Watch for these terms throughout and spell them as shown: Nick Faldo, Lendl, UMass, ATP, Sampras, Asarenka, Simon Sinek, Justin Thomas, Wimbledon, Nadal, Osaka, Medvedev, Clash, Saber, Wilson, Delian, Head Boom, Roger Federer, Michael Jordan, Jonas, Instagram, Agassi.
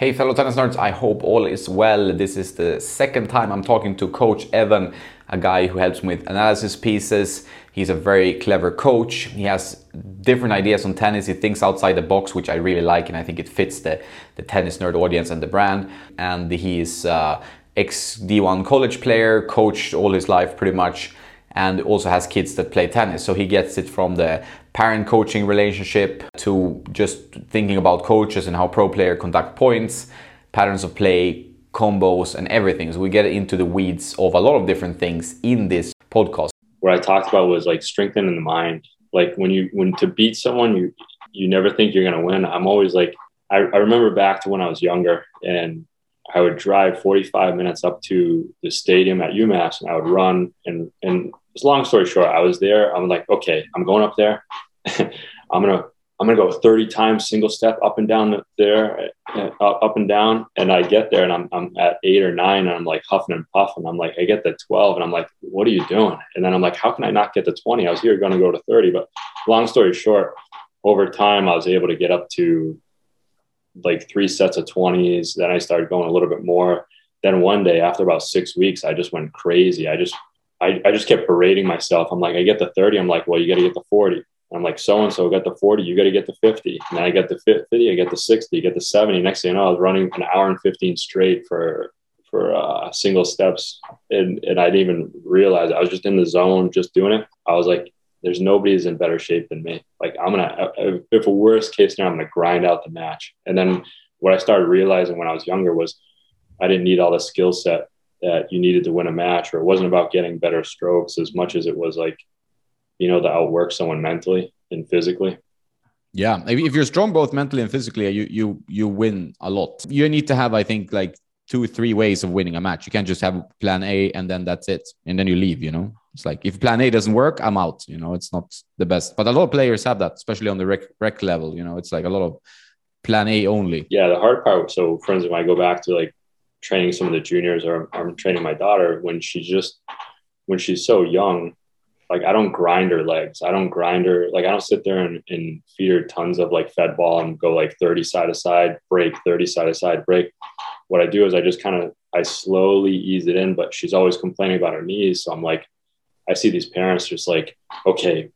Hey fellow tennis nerds, I hope all is well. This is the second time I'm talking to Coach Evan, a guy who helps me with analysis pieces. He's a very clever coach. He has different ideas on tennis. He thinks outside the box, which I really like, and I think it fits the tennis nerd audience and the brand. And he is ex-D1 college player, coached all his life pretty much, and also has kids that play tennis. So he gets it from the parent-coaching relationship to just thinking about coaches and how pro players conduct points, patterns of play, combos, and everything. So we get into the weeds of a lot of different things in this podcast. What I talked about was like strengthening the mind. Like when to beat someone, you never think you're going to win. I'm always like, I remember back to when I was younger and I would drive 45 minutes up to the stadium at UMass and I would run and it's long story short, I was there. I'm like, okay, I'm going up there. I'm going to go 30 times single step up and down there, up and down. And I get there and I'm at 8 or 9 and I'm like huffing and puffing. I'm like, I get the 12 and I'm like, what are you doing? And then I'm like, how can I not get the 20? I was here going to go to 30, but long story short, over time, I was able to get up to like 3 sets of 20s. Then I started going a little bit more. Then one day after about 6 weeks, I just went crazy. I just kept berating myself. I'm like, I get the 30. I'm like, well, you got to get the 40. I'm like, so-and-so got the 40. You got to get the 50. And then I got the 50. I got the 60, I got the 70. Next thing you know, I was running an hour and 15 straight for single steps. And I didn't even realize it. I was just in the zone, just doing it. I was like, there's nobody who's in better shape than me. Like I'm going to, if a worst case scenario, I'm going to grind out the match. And then what I started realizing when I was younger was I didn't need all the skill set that you needed to win a match, or it wasn't about getting better strokes as much as it was like, you know, to outwork someone mentally and physically. Yeah. If you're strong, both mentally and physically, you win a lot. You need to have, I think, like 2 or 3 ways of winning a match. You can't just have plan A and then that's it. And then you leave, you know, it's like, if plan A doesn't work, I'm out, you know, it's not the best, but a lot of players have that, especially on the rec level, you know, it's like a lot of plan A only. Yeah. The hard part. So for instance, when I go back to like training some of the juniors, or I'm training my daughter when she's so young, like I don't grind her legs. I don't grind her. Like I don't sit there and feed her tons of like fed ball and go like 30 side to side, break 30 side to side, break. What I do is I just kind of, I slowly ease it in, but she's always complaining about her knees. So I'm like, I see these parents just like, okay,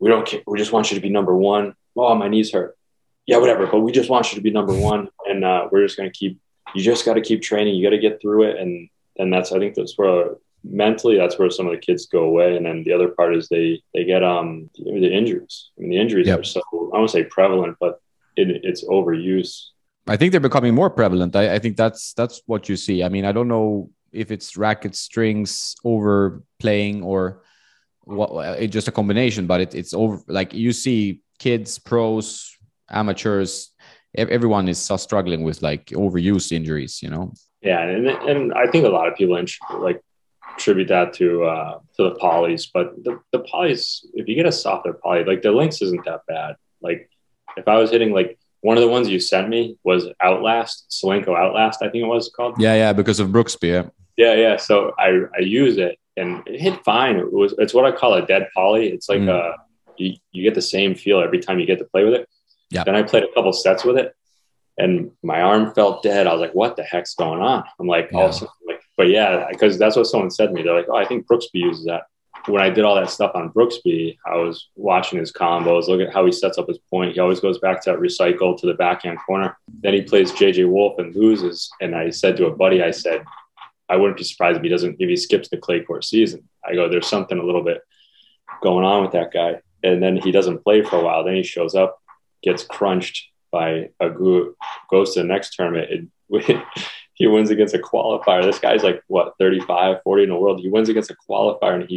we don't care. We just want you to be number 1. Oh, my knees hurt. Yeah, whatever. But we just want you to be number 1. And we're just going to keep, you just got to keep training. You got to get through it. And that's, I think that's where mentally, that's where some of the kids go away. And then the other part is they get the injuries. I mean, the injuries are so, I won't say prevalent, but it's overuse. I think they're becoming more prevalent. I think that's what you see. I mean, I don't know if it's racket strings overplaying or what, it's just a combination, but it's over. Like you see kids, pros, amateurs, everyone is struggling with like overuse injuries, you know? Yeah. And I think a lot of people like attribute that to the polys, but the polys, if you get a softer poly, like the links isn't that bad. Like if I was hitting like, one of the ones you sent me was Outlast, Salenko Outlast, I think it was called. Yeah, because of Brooksby. Yeah. So I use it and it hit fine. It's what I call a dead poly. It's like you get the same feel every time you get to play with it. Yeah. Then I played a couple sets with it and my arm felt dead. I was like, what the heck's going on? I'm like, but yeah, because that's what someone said to me. They're like, oh, I think Brooksby uses that. When I did all that stuff on Brooksby, I was watching his combos, look at how he sets up his point. He always goes back to that recycle to the backhand corner. Then he plays JJ Wolf and loses. And I said to a buddy, I said, I wouldn't be surprised if he skips the clay court season. I go, there's something a little bit going on with that guy. And then he doesn't play for a while. Then he shows up, gets crunched by Agassi, goes to the next tournament. He wins against a qualifier. This guy's like, what, 35, 40 in the world. He wins against a qualifier and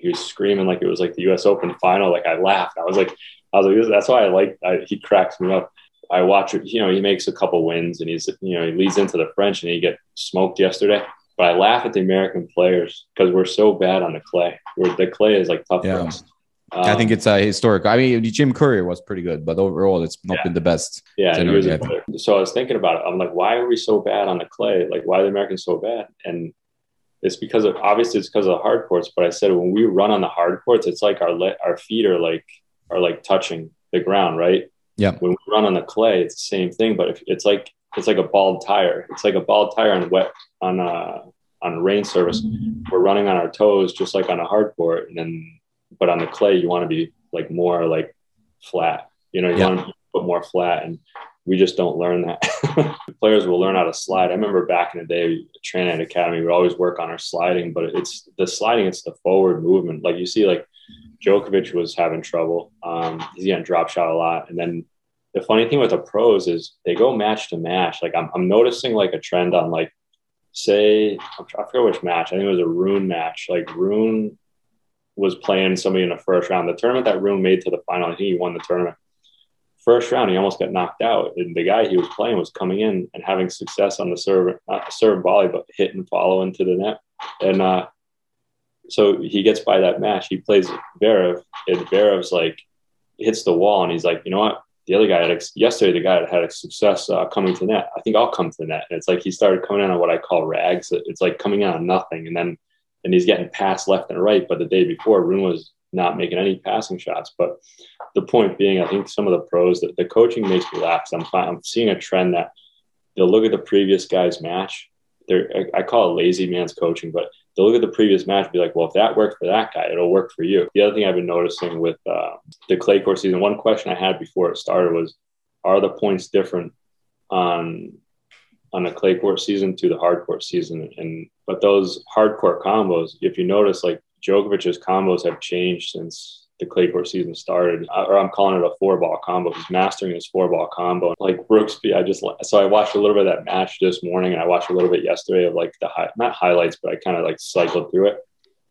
he was screaming like it was like the US Open final. Like I laughed. I was like, that's why he cracks me up. I watch, you know, he makes a couple wins and he's, you know, he leads into the French and he get smoked yesterday. But I laugh at the American players because we're so bad on the clay. The clay is like tough for us. I think it's a historic. I mean, Jim Courier was pretty good, but overall it's not been the best. Yeah. He was so I was thinking about it. I'm like, why are we so bad on the clay? Like why are the Americans so bad? And it's because of the hard courts, but I said when we run on the hard courts, it's like our feet are like touching the ground, right? Yeah. When we run on the clay, it's the same thing, but it's like a bald tire. It's like a bald tire on wet on rain surface. We're running on our toes, just like on a hard court, but on the clay, you want to be like more like flat. You know, you want to put more flat, and we just don't learn that. Players will learn how to slide. I remember back in the day, training at academy, we always work on our sliding, but it's the forward movement. Like you see, like Djokovic was having trouble. He's getting drop shot a lot, and then the funny thing with the pros is they go match to match. Like I'm noticing like a trend on like, say, I forget which match. I think it was a Rune match. Like Rune was playing somebody in the first round. The tournament that Rune made to the final, I think he won the tournament. First round, he almost got knocked out. And the guy he was playing was coming in and having success on the serve, not the serve volley, but hit and follow into the net. And so he gets by that match. He plays Vera, and Vera's like hits the wall, and he's like, you know what? The other guy yesterday, the guy that had a success coming to net, I think I'll come to net. And it's like he started coming in on what I call rags. It's like coming out of nothing. And he's getting passed left and right. But the day before, Rune was not making any passing shots. But the point being, I think some of the pros, that the coaching makes me laugh. I'm seeing a trend that they'll look at the previous guy's match. I call it lazy man's coaching, but they'll look at the previous match and be like, well, if that worked for that guy, it'll work for you. The other thing I've been noticing with the clay court season, one question I had before it started was, are the points different on the clay court season to the hard court season? But those hard court combos, if you notice, like Djokovic's combos have changed since the clay court season started, or I'm calling it a 4-ball combo. He's mastering his 4-ball combo. Like Brooksby, I watched a little bit of that match this morning, and I watched a little bit yesterday of like not highlights, but I kind of like cycled through it.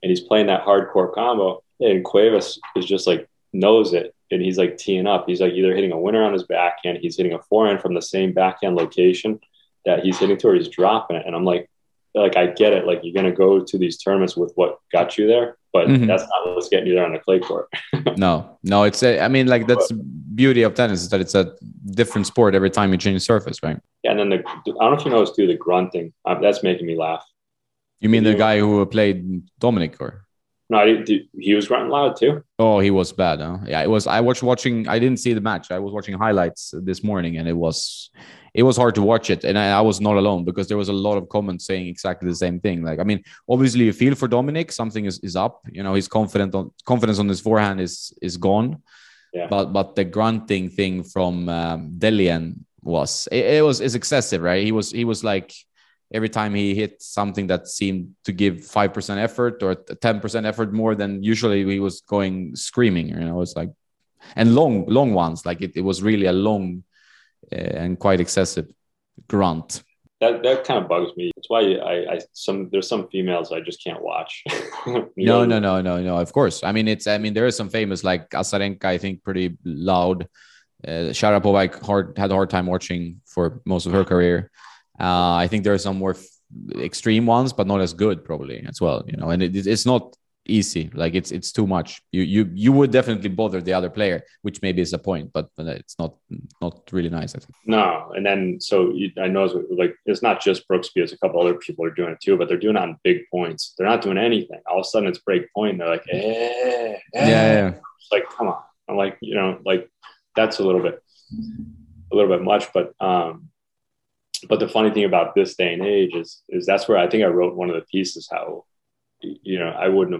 And he's playing that hardcore combo, and Cuevas is just like knows it, and he's like teeing up. He's like either hitting a winner on his backhand, he's hitting a forehand from the same backhand location that he's hitting to, or he's dropping it. And I'm like I get it. Like you're gonna go to these tournaments with what got you there. But that's not what's getting you there on the clay court. No, it's that's the beauty of tennis is that it's a different sport every time you change surface, right? Yeah, and then I don't know if you noticed too, the grunting. That's making me laugh. You mean the guy who played Dominic, or? No, he was grunting loud too. Oh, he was bad, huh? Yeah, it was. I didn't see the match. I was watching highlights this morning, and it was hard to watch it. And I was not alone, because there was a lot of comments saying exactly the same thing. Like, I mean, obviously you feel for Dominic, something is up, you know, his confidence on his forehand is gone. Yeah. But the grunting thing from Delian is excessive, right? He was like, every time he hit something that seemed to give 5% effort or 10% effort more than usually, he was going screaming, you know, it's like, and long ones. Like it was really a long and quite excessive grunt. That kind of bugs me. That's why there's some females I just can't watch. No. Of course. I mean, there is some famous, like Asarenka, I think pretty loud. Sharapova had a hard time watching for most of her career. I think there are some more extreme ones, but not as good probably as well, you know, and it's not easy. Like it's too much. You would definitely bother the other player, which maybe is a point, but it's not really nice, I think. No. And then, I know it's not just Brooksby, it's a couple other people are doing it too, but they're doing it on big points. They're not doing anything. All of a sudden it's break point. And they're like, yeah. It's like, come on. I'm like, you know, like that's a little bit much, but the funny thing about this day and age is that's where I think I wrote one of the pieces, how, you know,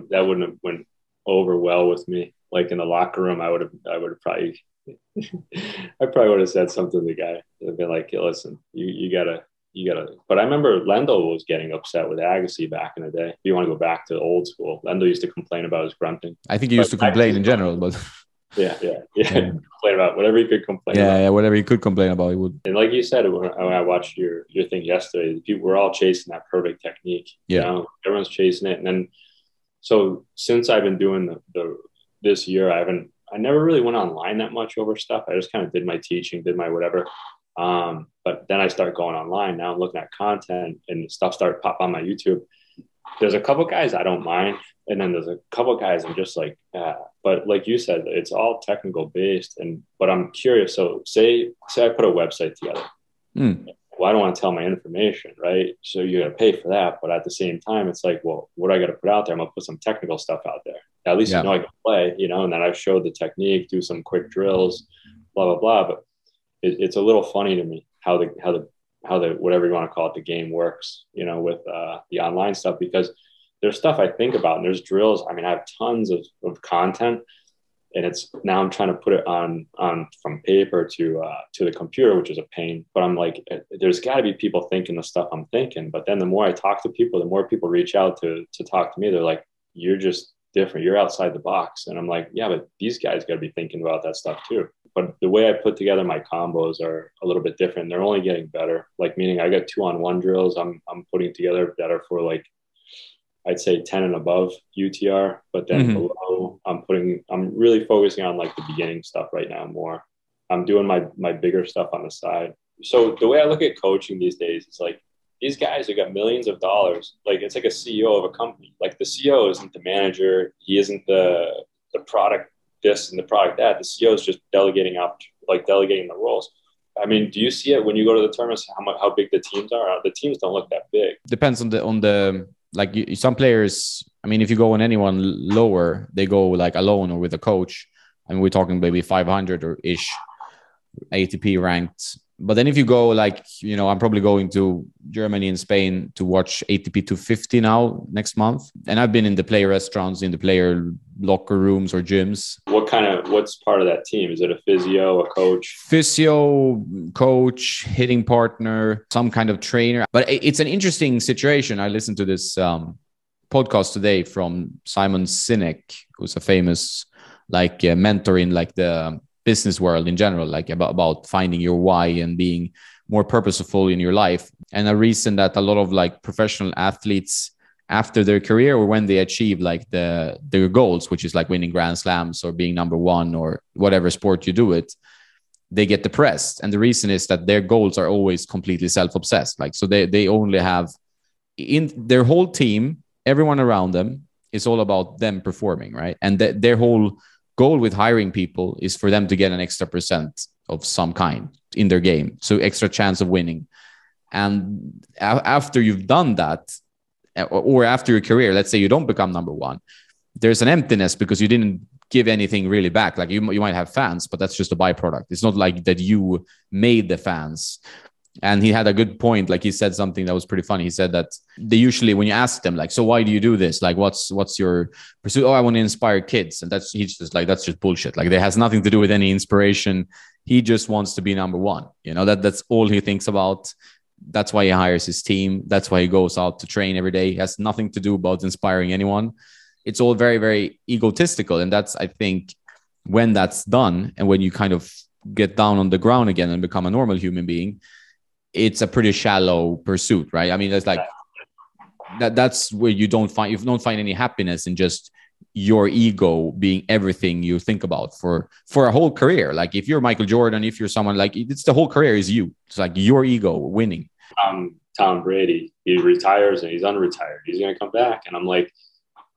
that wouldn't have went over well with me. Like in the locker room, I would have probably, I would have said something to the guy. I've been like, hey, listen, you gotta, but I remember Lendl was getting upset with Agassi back in the day. If you want to go back to the old school, Lendl used to complain about his grunting. I think he used to complain in general, but. Yeah. Complain about whatever you could complain about. Yeah, whatever you could complain about, he would. And like you said, when I watched your thing yesterday, people were all chasing that perfect technique. Yeah. You know? Everyone's chasing it. And then, so since I've been doing this year, I never really went online that much over stuff. I just kind of did my teaching, did my whatever. But then I start going online now, I'm looking at content, and stuff started pop on my YouTube. There's a couple guys I don't mind. And then there's a couple guys I'm just like, but like you said, it's all technical based. But I'm curious. So say I put a website together. Well, I don't want to tell my information, right? So you got to pay for that. But at the same time, it's like, well, what do I got to put out there? I'm going to put some technical stuff out there. At least, I can play, you know, and then I showed the technique, do some quick drills, blah, blah, blah. But it's a little funny to me how the whatever you want to call it, the game works, you know, with the online stuff, because there's stuff I think about and there's drills. I mean, I have tons of content, and it's now I'm trying to put it on from paper to the computer, which is a pain, but I'm like, there's gotta be people thinking the stuff I'm thinking. But then the more I talk to people, the more people reach out to talk to me. They're like, you're just different. You're outside the box. And I'm like, yeah, but these guys gotta be thinking about that stuff too. But the way I put together my combos are a little bit different. They're only getting better. Like, meaning I got 2-on-1 drills I'm putting together that are for, like, I'd say 10 and above UTR, but then below I'm really focusing on, like, the beginning stuff right now more. I'm doing my bigger stuff on the side. So the way I look at coaching these days is like, these guys have got millions of dollars. Like, it's like a CEO of a company. Like, the CEO isn't the manager. He isn't the product this and the product that. The CEO is just delegating the roles. I mean, do you see it when you go to the tournaments, how big the teams are? The teams don't look that big. Depends on the like, some players, I mean, if you go on anyone lower, they go like alone or with a coach. I mean, we're talking maybe 500 or ish ATP ranked. But then if you go, like, you know, I'm probably going to Germany and Spain to watch ATP 250 now next month. And I've been in the player restaurants, in the player locker rooms or gyms. What's part of that team? Is it a physio, a coach? Physio, coach, hitting partner, some kind of trainer. But it's an interesting situation. I listened to this podcast today from Simon Sinek, who's a famous, like, mentor in, like, the business world in general, like about finding your why and being more purposeful in your life. And a reason that a lot of, like, professional athletes after their career, or when they achieve, like, their goals, which is like winning Grand Slams or being number one or whatever sport you do it, they get depressed. And the reason is that their goals are always completely self-obsessed. Like, so they only have in their whole team, everyone around them is all about them performing, right? And their whole goal with hiring people is for them to get an extra percent of some kind in their game. So extra chance of winning. And after you've done that, or after your career, let's say you don't become number one, there's an emptiness because you didn't give anything really back. Like, you might have fans, but that's just a byproduct. It's not like that you made the fans. And he had a good point. Like, he said something that was pretty funny. He said that they usually, when you ask them, like, so why do you do this? Like, what's your pursuit? Oh, I want to inspire kids. And he's just like, that's just bullshit. Like, that has nothing to do with any inspiration. He just wants to be number one. You know, that's all he thinks about. That's why he hires his team. That's why he goes out to train every day. It has nothing to do about inspiring anyone. It's all very, very egotistical. And that's, I think, when that's done and when you kind of get down on the ground again and become a normal human being, it's a pretty shallow pursuit, right? I mean, it's like that's where you don't find any happiness in just your ego being everything you think about for a whole career. Like, if you're Michael Jordan, if you're someone, like, it's the whole career is you. It's like your ego winning. Tom Brady, he retires and he's unretired. He's going to come back. And I'm like,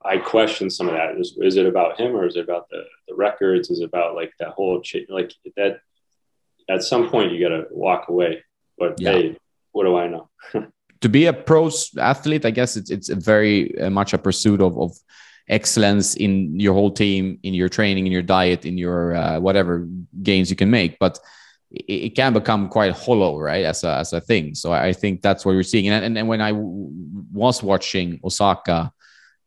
I question some of that. Is it about him, or is it about the records? Is it about, like, that whole like that? At some point you got to walk away. But yeah. Hey, what do I know? To be a pro athlete, I guess it's very much a pursuit of excellence in your whole team, in your training, in your diet, in your whatever gains you can make. But it can become quite hollow, right, as a thing. So I think that's what we're seeing. And when I was watching Osaka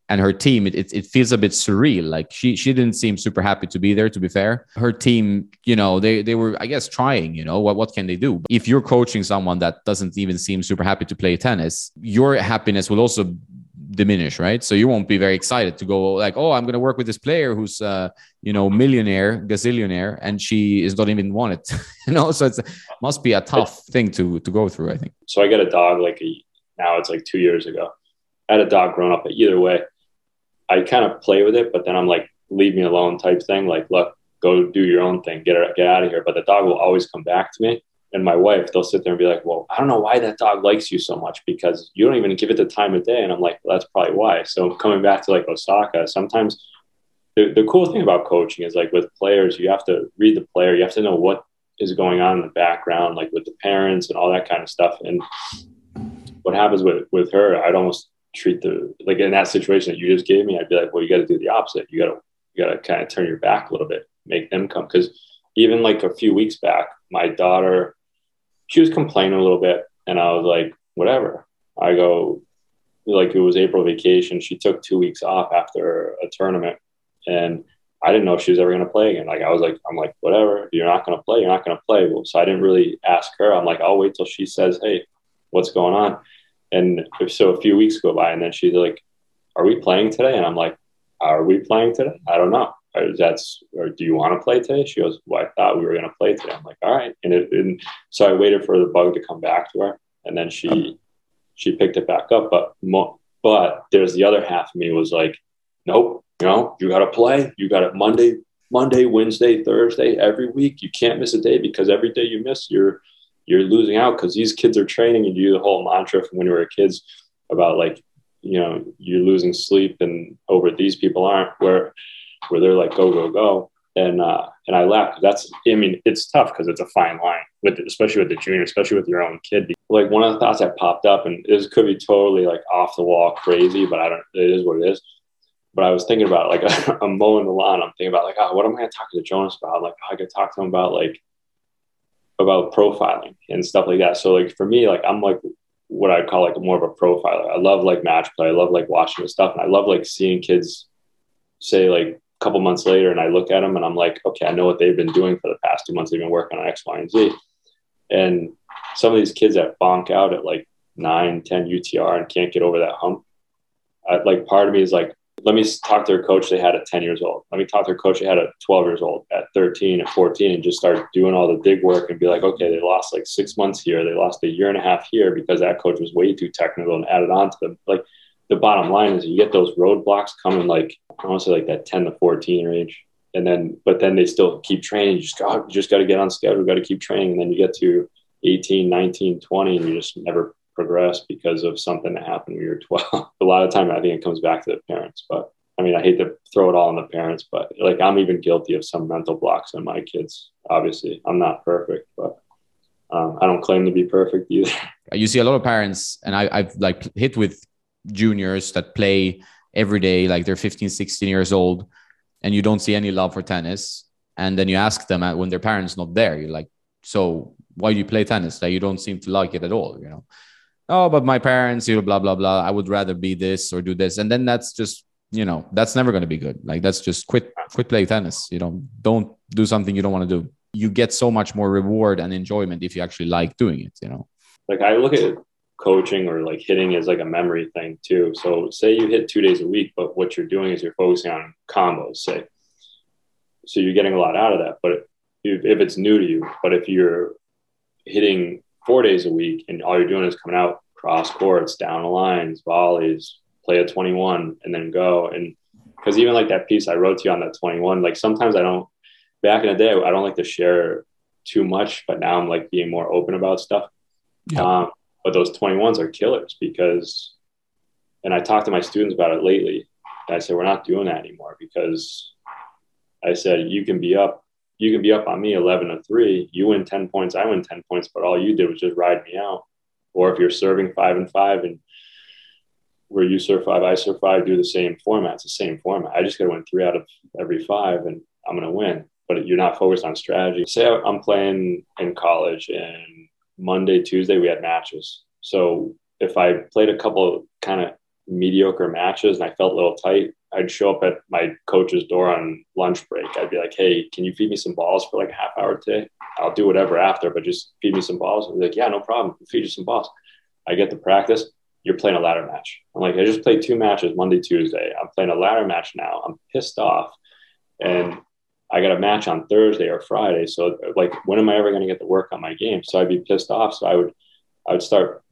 and her team, it feels a bit surreal. Like, she didn't seem super happy to be there, to be fair. Her team, you know, they were, I guess, trying, you know, what can they do? But if you're coaching someone that doesn't even seem super happy to play tennis, your happiness will also diminish, right? So you won't be very excited to go like, oh, I'm going to work with this player who's, you know, millionaire, gazillionaire, and she is not even want it. You know, so it must be a tough thing to go through, I think. So I got a dog, now it's like 2 years ago. I had a dog growing up, but either way, I kind of play with it, but then I'm like, leave me alone type thing. Like, look, go do your own thing. Get out of here. But the dog will always come back to me. And my wife, they'll sit there and be like, well, I don't know why that dog likes you so much because you don't even give it the time of day. And I'm like, well, that's probably why. So coming back to, like, Osaka, sometimes the cool thing about coaching is, like, with players, you have to read the player. You have to know what is going on in the background, like with the parents and all that kind of stuff. And what happens with her, I'd almost treat the, like, in that situation that you just gave me, I'd be like, well, you got to do the opposite. You got to kind of turn your back a little bit, make them come. Cause even like a few weeks back, my daughter, she was complaining a little bit, and I was like, whatever. I go, like, it was April vacation. She took 2 weeks off after a tournament, and I didn't know if she was ever going to play again. Like, I was like, I'm like, whatever, you're not going to play, you're not going to play. So I didn't really ask her. I'm like, I'll wait till she says, hey, what's going on? And so a few weeks go by, and then she's like, are we playing today? And I'm like, are we playing today? I don't know. Or do you want to play today? She goes, well, I thought we were going to play today. I'm like, all right. And so I waited for the bug to come back to her, and then she picked it back up. But there's the other half of me was like, nope, you know, you got to play. You got it Monday, Wednesday, Thursday, every week. You can't miss a day, because every day you miss, you're losing out, because these kids are training. And you do the whole mantra from when we were kids about, like, you know, you're losing sleep and over these people aren't, where they're like, go, go, go. And I laughed. It's tough, because it's a fine line, especially with the junior, especially with your own kid. Like, one of the thoughts that popped up, and this could be totally like off the wall crazy, but it is what it is. But I was thinking about, like, I'm mowing the lawn. I'm thinking about, like, what am I going to talk to Jonas about? Like, I could talk to him about profiling and stuff like that. So, like, for me, like, I'm like what I call like more of a profiler. I love like match play. I love like watching this stuff. And I love like seeing kids, say, like, a couple months later, and I look at them and I'm like, okay, I know what they've been doing for the past 2 months. They've been working on X, Y, and Z. And some of these kids that bonk out at like 9, 10 UTR and can't get over that hump. Like, part of me is like, let me talk to their coach they had at 10 years old. Let me talk to their coach they had at 12 years old, at 13, at 14, and just start doing all the dig work and be like, okay, they lost like 6 months here. They lost a year and a half here because that coach was way too technical and added on to them. Like, the bottom line is you get those roadblocks coming, like, I want to say like that 10 to 14 range. And then, but then they still keep training. You just got to get on schedule, got to keep training. And then you get to 18, 19, 20, and you just never progress because of something that happened when you were 12. A lot of time, I think it comes back to the parents, but I mean, I hate to throw it all on the parents, but like, I'm even guilty of some mental blocks on my kids. Obviously, I'm not perfect, but I don't claim to be perfect either. You see a lot of parents, and I've like hit with juniors that play every day, like they're 15, 16 years old, and you don't see any love for tennis. And then you ask them when their parents not there, you're like, so why do you play tennis? Like, you don't seem to like it at all, you know? Oh, but my parents, you know, blah, blah, blah. I would rather be this or do this. And then that's just, you know, that's never going to be good. Like, that's just quit playing tennis. You know, don't do something you don't want to do. You get so much more reward and enjoyment if you actually like doing it, you know? Like, I look at it, coaching or like hitting is like a memory thing too. So say you hit 2 days a week, but what you're doing is you're focusing on combos, say. So you're getting a lot out of that, but if it's new to you, but if you're hitting 4 days a week and all you're doing is coming out cross courts, down the lines, volleys, play a 21 and then go. And because even like that piece I wrote to you on that 21, like sometimes back in the day, I don't like to share too much, but now I'm like being more open about stuff. Yeah. But those 21s are killers because, and I talked to my students about it lately. I said, we're not doing that anymore because I said, you can be up on me 11-3. You win 10 points. I win 10 points, but all you did was just ride me out. Or if you're serving 5-5 and where you serve 5, I serve 5, do the same format. It's the same format. I just got to win 3 out of every 5 and I'm going to win, but you're not focused on strategy. Say I'm playing in college and Monday, Tuesday, we had matches. So if I played a couple of kind of mediocre matches and I felt a little tight, I'd show up at my coach's door on lunch break. I'd be like, hey, can you feed me some balls for like a half hour today? I'll do whatever after, but just feed me some balls. And they're like, yeah, no problem. I'll feed you some balls. I get to practice. You're playing a ladder match. I'm like, I just played 2 matches Monday, Tuesday. I'm playing a ladder match now. I'm pissed off. And I got a match on Thursday or Friday. So like, when am I ever going to get to work on my game? So I'd be pissed off. So I would start,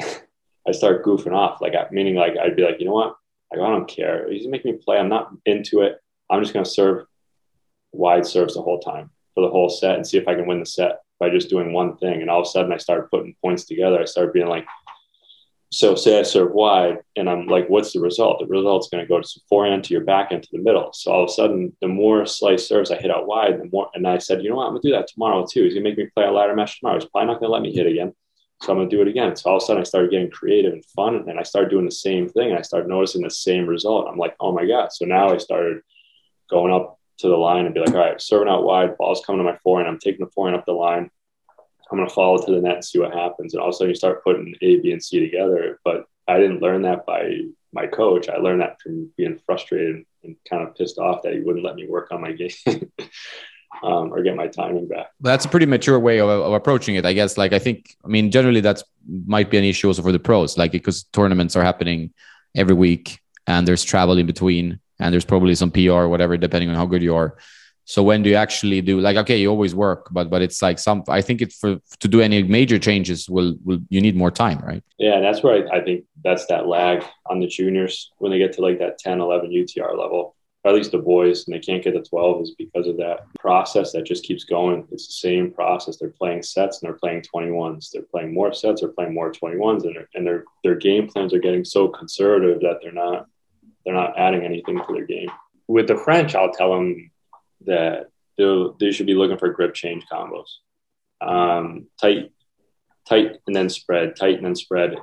I start goofing off. Like, meaning like, I'd be like, you know what? Like, I don't care. He's making me play. I'm not into it. I'm just going to serve wide serves the whole time for the whole set and see if I can win the set by just doing one thing. And all of a sudden I started putting points together. I started being like, so say I serve wide and I'm like, what's the result? The result's going to go to forehand to your backhand to the middle. So all of a sudden, the more slice serves I hit out wide, the more, and I said, you know what, I'm going to do that tomorrow too. He's going to make me play a ladder match tomorrow. He's probably not going to let me hit again. So I'm going to do it again. So all of a sudden I started getting creative and fun. And then I started doing the same thing. And I started noticing the same result. I'm like, oh my God. So now I started going up to the line and be like, all right, serving out wide, ball's coming to my forehand. I'm taking the forehand up the line. I'm going to follow to the net and see what happens. And all of a sudden you start putting A, B, and C together. But I didn't learn that by my coach. I learned that from being frustrated and kind of pissed off that he wouldn't let me work on my game or get my timing back. That's a pretty mature way of approaching it, I guess. Like, I think, I mean, generally that's might be an issue also for the pros, like, because tournaments are happening every week and there's travel in between and there's probably some PR or whatever, depending on how good you are. So when do you actually do, like, okay, you always work, but it's like some, I think it's for, to do any major changes will you need more time, right? Yeah. And that's where I think that's that lag on the juniors when they get to like that 10, 11 UTR level, or at least the boys, and they can't get to 12 is because of that process that just keeps going. It's the same process. They're playing sets and they're playing 21s. They're playing more sets, they're playing more 21s, and their game plans are getting so conservative that they're not adding anything to their game. With the French, I'll tell them that they should be looking for grip change combos, tight and then spread, tight and then spread.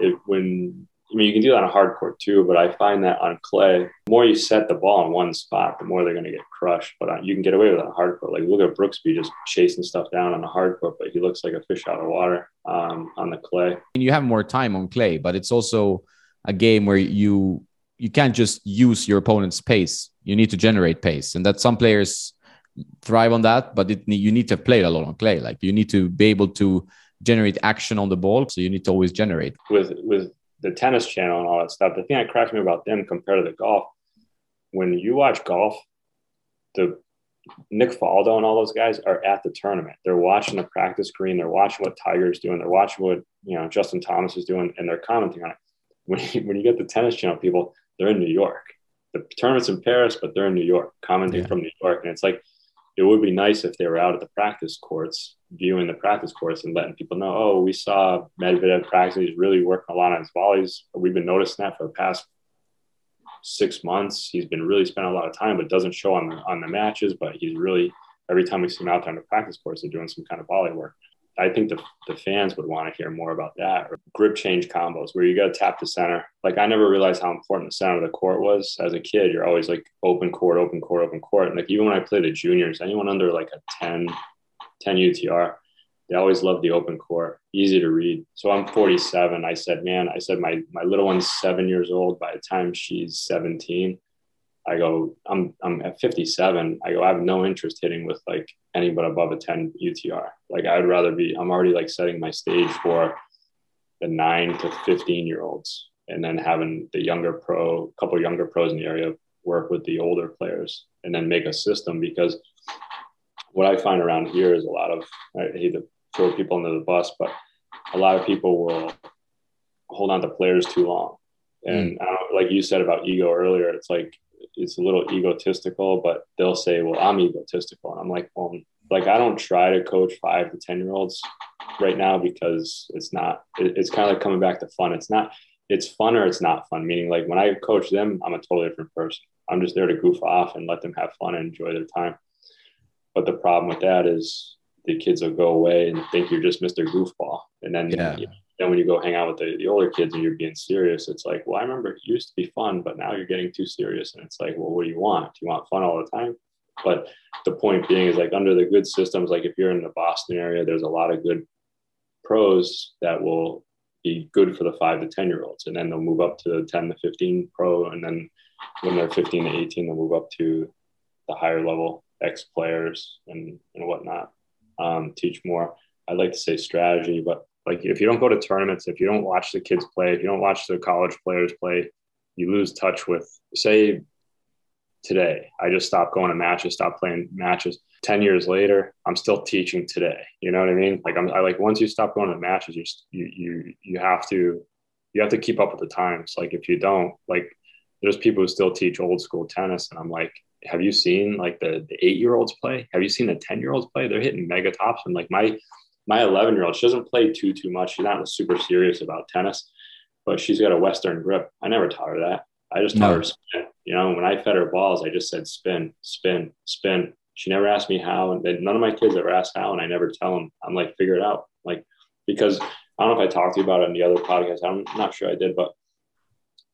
You can do that on hard court too, but I find that on clay, the more you set the ball in one spot, the more they're going to get crushed. But you can get away with it on hard court. Like, look at Brooksby just chasing stuff down on the hard court, but he looks like a fish out of water on the clay. And you have more time on clay, but it's also a game where you can't just use your opponent's pace. You need to generate pace, and that some players thrive on that, but you need to have played a lot on clay. Like, you need to be able to generate action on the ball. So you need to always generate. With the Tennis Channel and all that stuff, the thing that cracks me about them compared to the golf, when you watch golf, the Nick Faldo and all those guys are at the tournament. They're watching the practice green. They're watching what Tiger's doing. They're watching what, Justin Thomas is doing, and they're commenting on it. When you get the Tennis Channel people, they're in New York. The tournament's in Paris, but they're in New York, commenting from New York. And it's like, it would be nice if they were out at the practice courts, viewing the practice courts and letting people know, oh, we saw Medvedev practice. He's really working a lot on his volleys. We've been noticing that for the past 6 months. He's been really spending a lot of time, but doesn't show on the matches. But he's really, every time we see him out there on the practice courts, they're doing some kind of volley work. I think the fans would want to hear more about that. Or grip change combos where you got to tap the center. Like, I never realized how important the center of the court was. As a kid, you're always like open court, open court, open court. And like, even when I played the juniors, anyone under like a 10 UTR, they always loved the open court, easy to read. So I'm 47. I said, my little one's 7 years old. By the time she's 17, I go, I'm at 57. I go, I have no interest hitting with like any but above a 10 UTR. Like, I'd rather be, I'm already like setting my stage for the 9 to 15-year-olds, and then having the couple younger pros in the area work with the older players and then make a system. Because what I find around here is I hate to throw people under the bus, but a lot of people will hold on to players too long. And I don't, like you said about ego earlier, it's like, it's a little egotistical, but they'll say, well, I'm egotistical. And I'm like, I don't try to coach 5 to 10-year-olds right now, because it's kind of like coming back to fun. It's fun or it's not fun. Meaning, like, when I coach them, I'm a totally different person. I'm just there to goof off and let them have fun and enjoy their time. But the problem with that is the kids will go away and think you're just Mr. Goofball. And then, then when you go hang out with the older kids and you're being serious, it's like, well, I remember it used to be fun, but now you're getting too serious. And it's like, well, what do you want? Do you want fun all the time? But the point being is, like, under the good systems, like if you're in the Boston area, there's a lot of good pros that will be good for the 5 to 10-year-olds. And then they'll move up to the 10 to 15 pro. And then when they're 15 to 18, they'll move up to the higher level ex players and whatnot, teach more. I'd like to say strategy, but like, if you don't go to tournaments, if you don't watch the kids play, if you don't watch the college players play, you lose touch with, say, today. I just stopped going to matches, stopped playing matches. 10 years later, I'm still teaching today. You know what I mean? Like, once you stop going to matches, you have to keep up with the times. Like, if you don't, like, there's people who still teach old school tennis, and I'm like, have you seen like the 8-year-olds play? Have you seen the 10-year-olds play? They're hitting mega tops, and like my 11-year-old, she doesn't play too much. She's not super serious about tennis, but she's got a Western grip. I never taught her that. I just taught her spin. When I fed her balls, I just said spin, spin, spin. She never asked me how, and none of my kids ever asked how, and I never tell them. I'm like, figure it out. Like, because I don't know if I talked to you about it on the other podcast. I'm not sure I did, but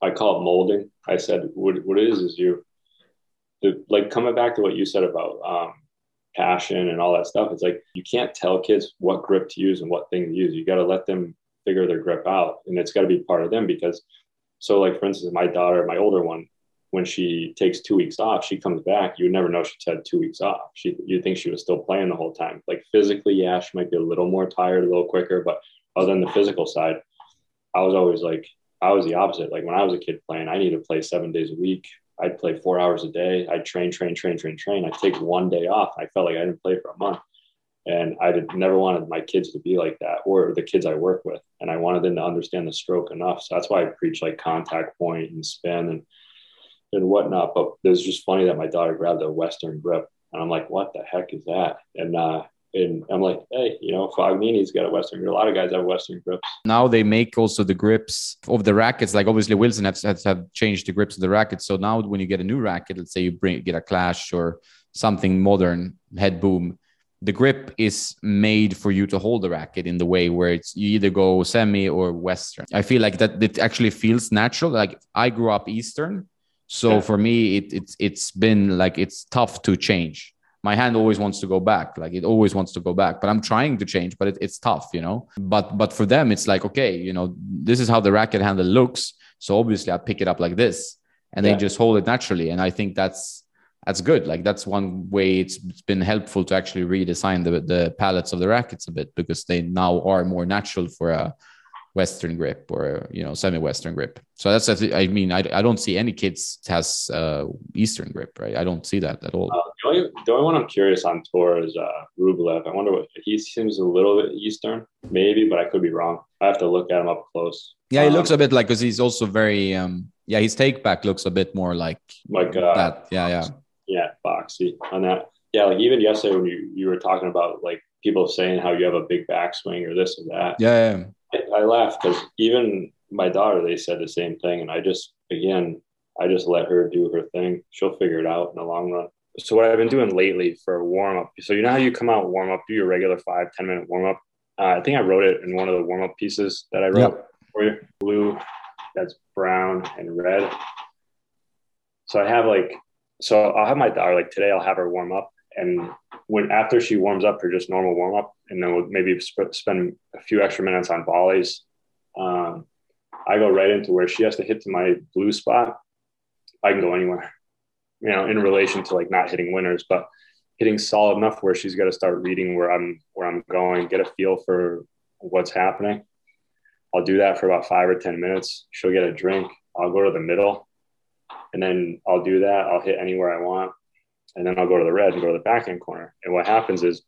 I call it molding. I said, what it is you like coming back to what you said about passion and all that stuff, it's like you can't tell kids what grip to use and what thing to use. You got to let them figure their grip out, and it's got to be part of them. Because so like, for instance, my daughter, my older one, when she takes 2 weeks off, she comes back, you would never know she's had 2 weeks off. You'd think she was still playing the whole time. Like physically, yeah, she might be a little more tired, a little quicker, but other than the physical side, I was always like, I was the opposite. Like when I was a kid playing, I needed to play 7 days a week. I'd play 4 hours a day. I'd train. I'd take one day off. I felt like I didn't play for a month. And I never wanted my kids to be like that, or the kids I work with. And I wanted them to understand the stroke enough. So that's why I preach like contact point and spin and whatnot. But it was just funny that my daughter grabbed a Western grip. And I'm like, what the heck is that? And I'm like, hey, you know, Fognini's got a Western grip. A lot of guys have Western grips. Now they make also the grips of the rackets. Like obviously Wilson have changed the grips of the rackets. So now when you get a new racket, let's say you get a Clash or something modern, Head Boom, the grip is made for you to hold the racket in the way where it's you either go semi or Western. I feel like that it actually feels natural. Like I grew up Eastern. So yeah, for me, it's been like, it's tough to change. My hand always wants to go back. Like it always wants to go back, but I'm trying to change, but it's tough, you know, but for them, it's like, okay, you know, this is how the racket handle looks. So obviously I pick it up like this and yeah, they just hold it naturally. And I think that's good. Like that's one way it's been helpful to actually redesign the palettes of the rackets a bit, because they now are more natural for a Western grip or, you know, semi-Western grip. So that's, I mean, I don't see any kids has Eastern grip, right? I don't see that at all. The only one I'm curious on tour is Rublev. I wonder what he seems a little bit Eastern, maybe, but I could be wrong. I have to look at him up close. Yeah, he looks a bit like, because he's also very, yeah, his take back looks a bit more like that. Yeah, boxy. Yeah, boxy on that. Yeah, like even yesterday when you were talking about like people saying how you have a big backswing or this or that. Yeah. I laugh because even my daughter, they said the same thing. And I just let her do her thing. She'll figure it out in the long run. So what I've been doing lately for warm up. So you know how you come out, warm up, do your regular 5-10 minute warm up. I think I wrote it in one of the warm up pieces that I wrote for you. Blue, that's brown and red. So I'll have my daughter, like today I'll have her warm up. And after she warms up, her just normal warm up, and then we'll maybe spend a few extra minutes on volleys. I go right into where she has to hit to my blue spot. I can go anywhere, you know, in relation to like not hitting winners, but hitting solid enough where she's got to start reading where I'm going, get a feel for what's happening. I'll do that for about 5 or 10 minutes. She'll get a drink. I'll go to the middle, and then I'll do that. I'll hit anywhere I want. And then I'll go to the red and go to the backhand corner. And what happens is,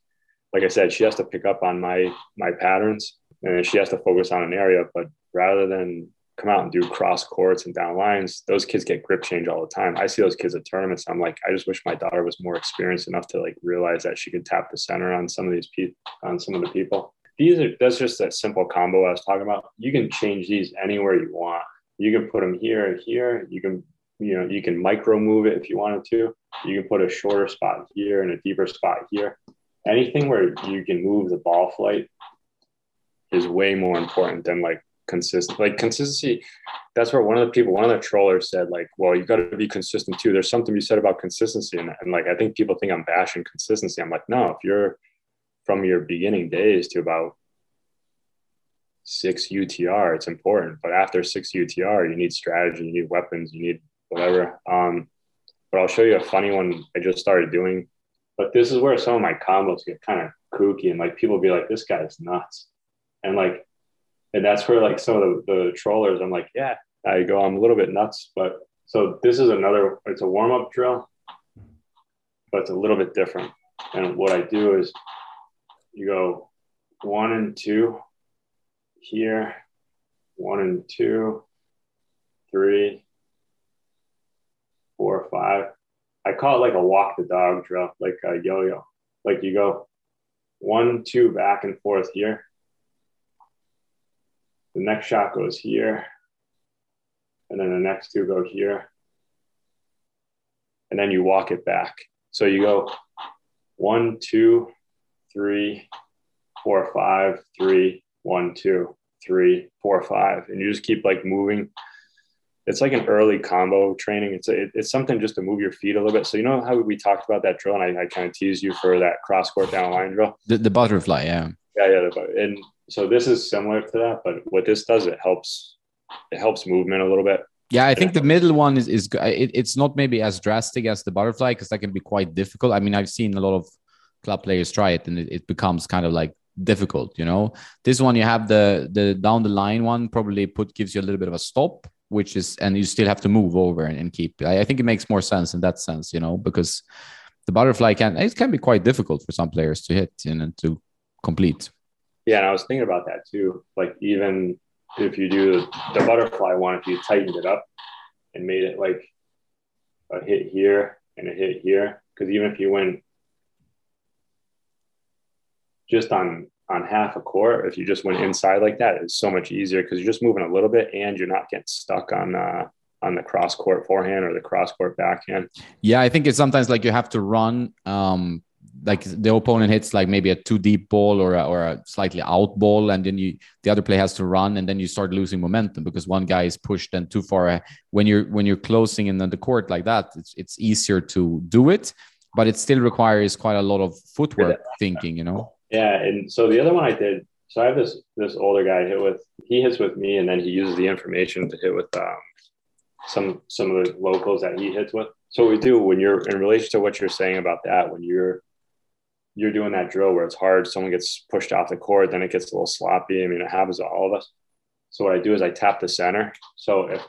like I said, she has to pick up on my patterns, and she has to focus on an area. But rather than come out and do cross courts and down lines, those kids get grip change all the time. I see those kids at tournaments. I'm like, I just wish my daughter was more experienced enough to like realize that she could tap the center on some of these on some of the people. That's just that simple combo I was talking about. You can change these anywhere you want. You can put them here and here. You can micro move it if you wanted to. You can put a shorter spot here and a deeper spot here. Anything where you can move the ball flight is way more important than like consistent. Like consistency, that's where one of the trollers said like, well, you got to be consistent too. There's something you said about consistency. And like, I think people think I'm bashing consistency. I'm like, no, if you're from your beginning days to about 6 UTR, it's important. But after 6 UTR, you need strategy, you need weapons, you need whatever. But I'll show you a funny one I just started doing. But this is where some of my combos get kind of kooky, and like people be like, this guy's nuts. And that's where like some of the trollers, I'm like, yeah, I go, I'm a little bit nuts. But so this is it's a warm up drill, but it's a little bit different. And what I do is you go 1 and 2 here, 1 and 2, 3, 4, 5. I call it like a walk the dog drill, like a yo-yo. Like you go 1, 2 back and forth here. The next shot goes here. And then the next two go here. And then you walk it back. So you go 1, 2, 3, 4, 5, 3, 1, 2, 3, 4, 5. And you just keep like moving it's like an early combo training. It's something just to move your feet a little bit. So you know how we talked about that drill, and I kind of teased you for that cross court down line drill. The butterfly, yeah. Yeah. And so this is similar to that, but what this does, it helps movement a little bit. Yeah, I think the middle one is it's not maybe as drastic as the butterfly, because that can be quite difficult. I mean, I've seen a lot of club players try it, and it becomes kind of like difficult, you know. This one, you have the down the line one, probably gives you a little bit of a stop, which is, and you still have to move over and keep. I think it makes more sense in that sense, you know, because the butterfly can be quite difficult for some players to hit and to complete. Yeah, and I was thinking about that too. Like, even if you do the butterfly one, if you tightened it up and made it like a hit here and a hit here, because even if you went just on half a court, if you just went inside like that, it's so much easier because you're just moving a little bit and you're not getting stuck on the cross court forehand or the cross court backhand. Yeah, I think it's sometimes like you have to run, like the opponent hits like maybe a too deep ball or a slightly out ball, and then the other player has to run, and then you start losing momentum because one guy is pushed and too far. When you're closing in on the court like that, it's easier to do it, but it still requires quite a lot of footwork thinking, you know. Yeah, and so the other one I did, so I have this older guy he hits with me, and then he uses the information to hit with some of the locals that he hits with. So what we do, when you're in relation to what you're saying about that, when you're doing that drill where it's hard, someone gets pushed off the court, then it gets a little sloppy. I mean, it happens to all of us. So what I do is I tap the center. So if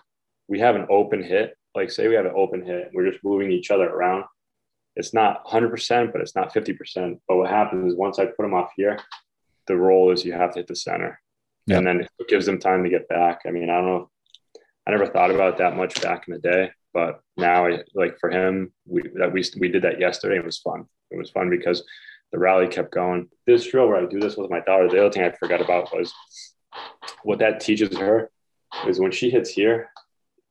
we have an open hit, like say we have an open hit, we're just moving each other around. It's not 100%, but it's not 50%. But what happens is once I put them off here, the role is you have to hit the center. Yep. And then it gives them time to get back. I mean, I don't know. I never thought about that much back in the day, but now, like for him, we did that yesterday. It was fun. It was fun because the rally kept going. This drill where I do this with my daughter, the other thing I forgot about was what that teaches her is when she hits here,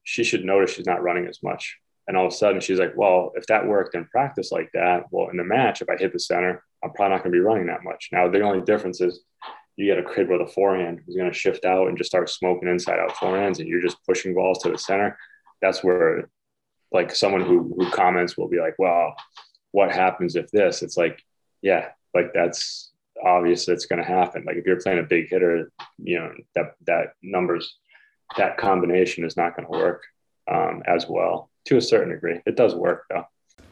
she should notice she's not running as much. And all of a sudden she's like, well, if that worked in practice like that, well, in the match, if I hit the center, I'm probably not going to be running that much. Now, the only difference is you get a kid with a forehand who's going to shift out and just start smoking inside out forehands, and you're just pushing balls to the center. That's where, like, someone who comments will be like, well, what happens if this? It's like, yeah, like that's obvious that's going to happen. Like if you're playing a big hitter, you know, that combination is not going to work as well. To a certain degree, it does work though.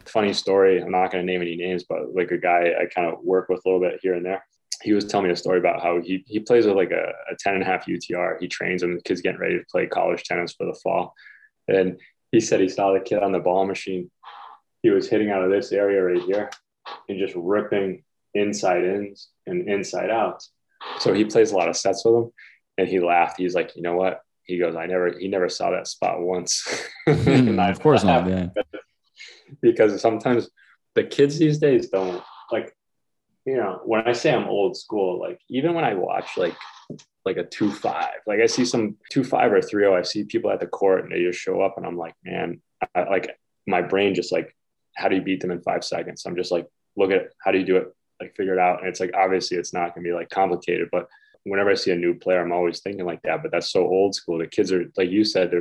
Funny story. I'm not going to name any names, but like a guy I kind of work with a little bit here and there. He was telling me a story about how he plays with like a 10.5 UTR. He trains him. The kid's getting ready to play college tennis for the fall. And he said he saw the kid on the ball machine. He was hitting out of this area right here and just ripping inside ins and inside outs. So he plays a lot of sets with him. And he laughed. He's like, you know what? He goes, he never saw that spot once. Of course not. Yeah. Because sometimes the kids these days don't, like, you know, when I say I'm old school, like even when I watch like a 2.5, like I see some 2.5 or 3.0, I see people at the court and they just show up and I'm like, man, like my brain just like, how do you beat them in 5 seconds? I'm just like, look at it. How do you do it? Like figure it out. And it's like, obviously it's not going to be like complicated, but whenever I see a new player, I'm always thinking like that, but that's so old school. The kids are, like you said,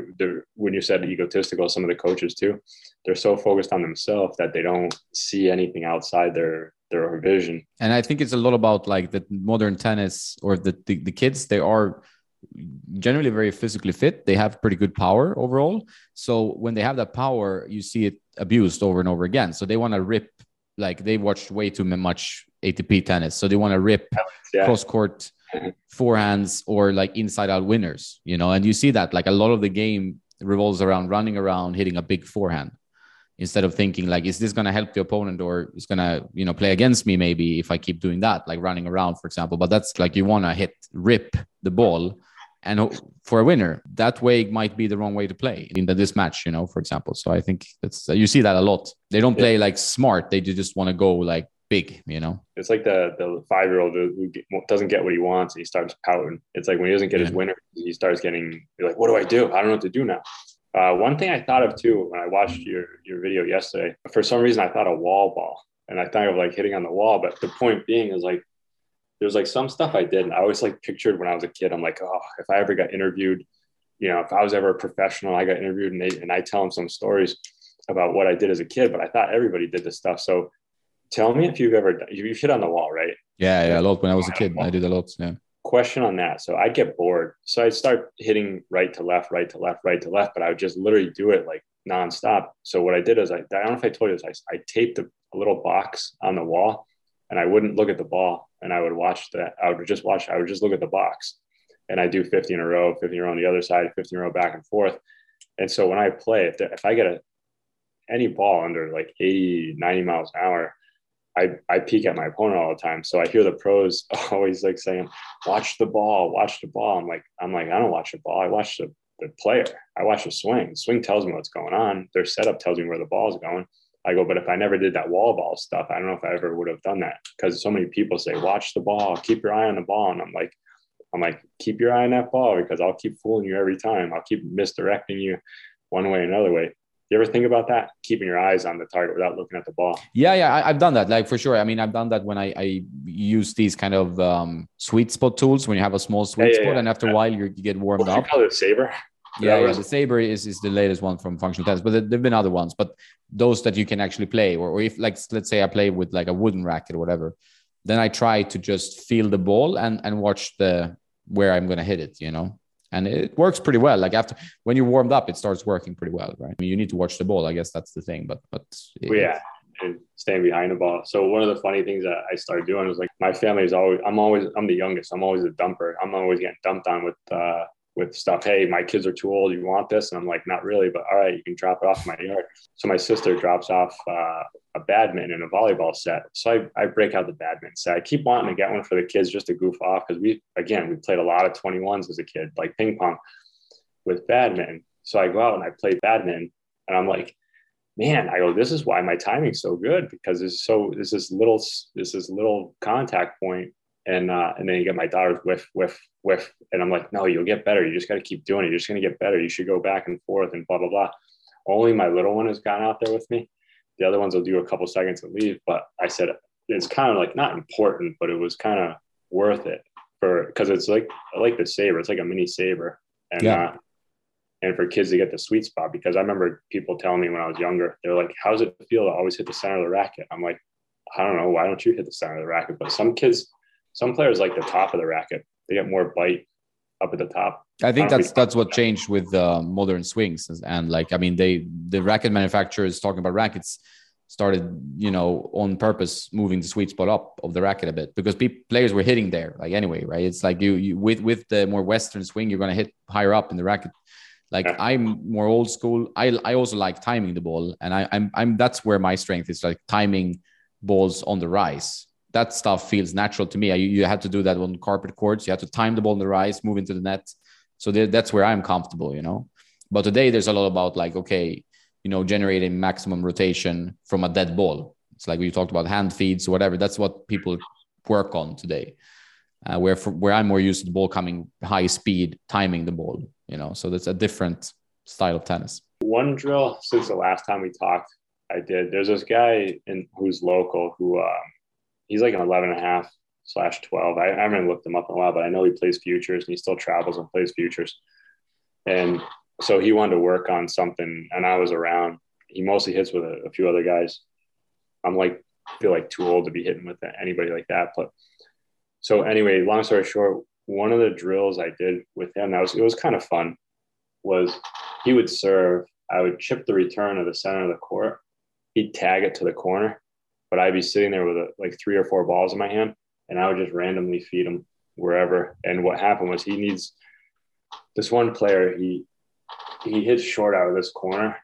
when you said egotistical, some of the coaches too, they're so focused on themselves that they don't see anything outside their vision. And I think it's a lot about like the modern tennis or the kids, they are generally very physically fit. They have pretty good power overall. So when they have that power, you see it abused over and over again. So they want to rip, like they watched way too much ATP tennis. So they want to rip cross-court forehands or like inside out winners, you know, and you see that like a lot of the game revolves around running around, hitting a big forehand instead of thinking like, is this going to help the opponent or is going to, you know, play against me? Maybe if I keep doing that, like running around, for example, but that's like, you want to rip the ball and for a winner that way might be the wrong way to play in this match, you know, for example. So I think that's, you see that a lot. They don't play like smart. They just want to go like big, you know. It's like the 5-year-old who doesn't get what he wants and he starts pouting. It's like when he doesn't get his winner, he starts getting like, what do I do? I don't know what to do now. One thing I thought of too when I watched your video yesterday, for some reason I thought a wall ball and I thought of like hitting on the wall, but the point being is like there's like some stuff I did and I always like pictured when I was a kid, I'm like, oh, if I ever got interviewed you know, if I was ever a professional, I got interviewed and I tell them some stories about what I did as a kid, but I thought everybody did this stuff. So tell me if you've ever, you've hit on the wall, right? Yeah, a lot. When I was a kid, I did a lot. Yeah. Question on that. So I'd get bored. So I'd start hitting right to left, right to left, right to left, but I would just literally do it like nonstop. So what I did is I don't know if I told you this, I taped a little box on the wall and I wouldn't look at the ball and I would watch that. I would just look at the box and I do 50 in a row, 50 in a row on the other side, 50 in a row back and forth. And so when I play, if I get any ball under like 80, 90 miles an hour, I peek at my opponent all the time. So I hear the pros always like saying, watch the ball, watch the ball. I'm like, I don't watch the ball. I watch the player. I watch the swing. The swing tells me what's going on. Their setup tells me where the ball is going. I go, but if I never did that wall ball stuff, I don't know if I ever would have done that, because so many people say, watch the ball, keep your eye on the ball. And I'm like, keep your eye on that ball, because I'll keep fooling you every time. I'll keep misdirecting you one way or another way. You ever think about that? Keeping your eyes on the target without looking at the ball. Yeah, I've done that, like, for sure. I mean, I've done that when I use these kind of sweet spot tools, when you have a small sweet spot. And after a while, you get warmed up. You call it Saber? Yeah, the Saber is the latest one from functional tennis, but there've been other ones. But those that you can actually play, or if, like, let's say I play with like a wooden racket or whatever, then I try to just feel the ball and watch where I'm gonna hit it, you know. And it works pretty well. Like, after, when you're warmed up, it starts working pretty well, right? I mean, you need to watch the ball. I guess that's the thing, and staying behind the ball. So one of the funny things that I started doing was, like, my family is always, I'm the youngest. I'm always a dumper. I'm always getting dumped on with stuff. Hey, my kids are too old. You want this? And I'm like, not really, but all right, you can drop it off in my yard. So my sister drops off a badminton and a volleyball set. So I break out the badminton set. I keep wanting to get one for the kids just to goof off, because we played a lot of 21s as a kid, like ping pong with badminton. So I go out and I play badminton, and I'm like, man, I go, this is why my timing's so good, because there's this little contact point. And then you get my daughter's whiff, whiff, whiff. And I'm like, no, you'll get better. You just got to keep doing it. You're just going to get better. You should go back and forth and blah, blah, blah. Only my little one has gone out there with me. The other ones will do a couple seconds and leave. But I said, it's kind of like not important, but it was kind of worth it because it's like, I like the Saber. It's like a mini Saber. And for kids to get the sweet spot, because I remember people telling me when I was younger, they're like, how does it feel to always hit the center of the racket? I'm like, I don't know. Why don't you hit the center of the racket? But some players like the top of the racket. They get more bite up at the top. I think that's what changed with modern swings. And like, I mean, the racket manufacturers talking about rackets started, you know, on purpose moving the sweet spot up of the racket a bit, because players were hitting there like anyway, right? It's like you with the more Western swing, you're going to hit higher up in the racket. Like, yeah. I'm more old school. I also like timing the ball, and I'm that's where my strength is, like timing balls on the rise. That stuff feels natural to me. You had to do that on carpet courts. You had to time the ball in the rise, move into the net. So that's where I'm comfortable, you know. But today there's a lot about, like, okay, you know, generating maximum rotation from a dead ball. It's like we talked about hand feeds or whatever. That's what people work on today. Where I'm more used to the ball coming high speed, timing the ball, you know. So that's a different style of tennis. One drill since the last time we talked, I did. There's this guy who's local who. He's like an 11.5/12. I haven't looked him up in a while, but I know he plays futures, and he still travels and plays futures. And so he wanted to work on something, and I was around. He mostly hits with a few other guys. I'm like, feel like too old to be hitting with anybody like that. But so anyway, long story short, one of the drills I did with him, it was kind of fun, was he would serve. I would chip the return of the center of the court. He'd tag it to the corner. But I'd be sitting there with like 3 or 4 balls in my hand, and I would just randomly feed him wherever. And what happened was, he needs this one player. He hits short out of this corner.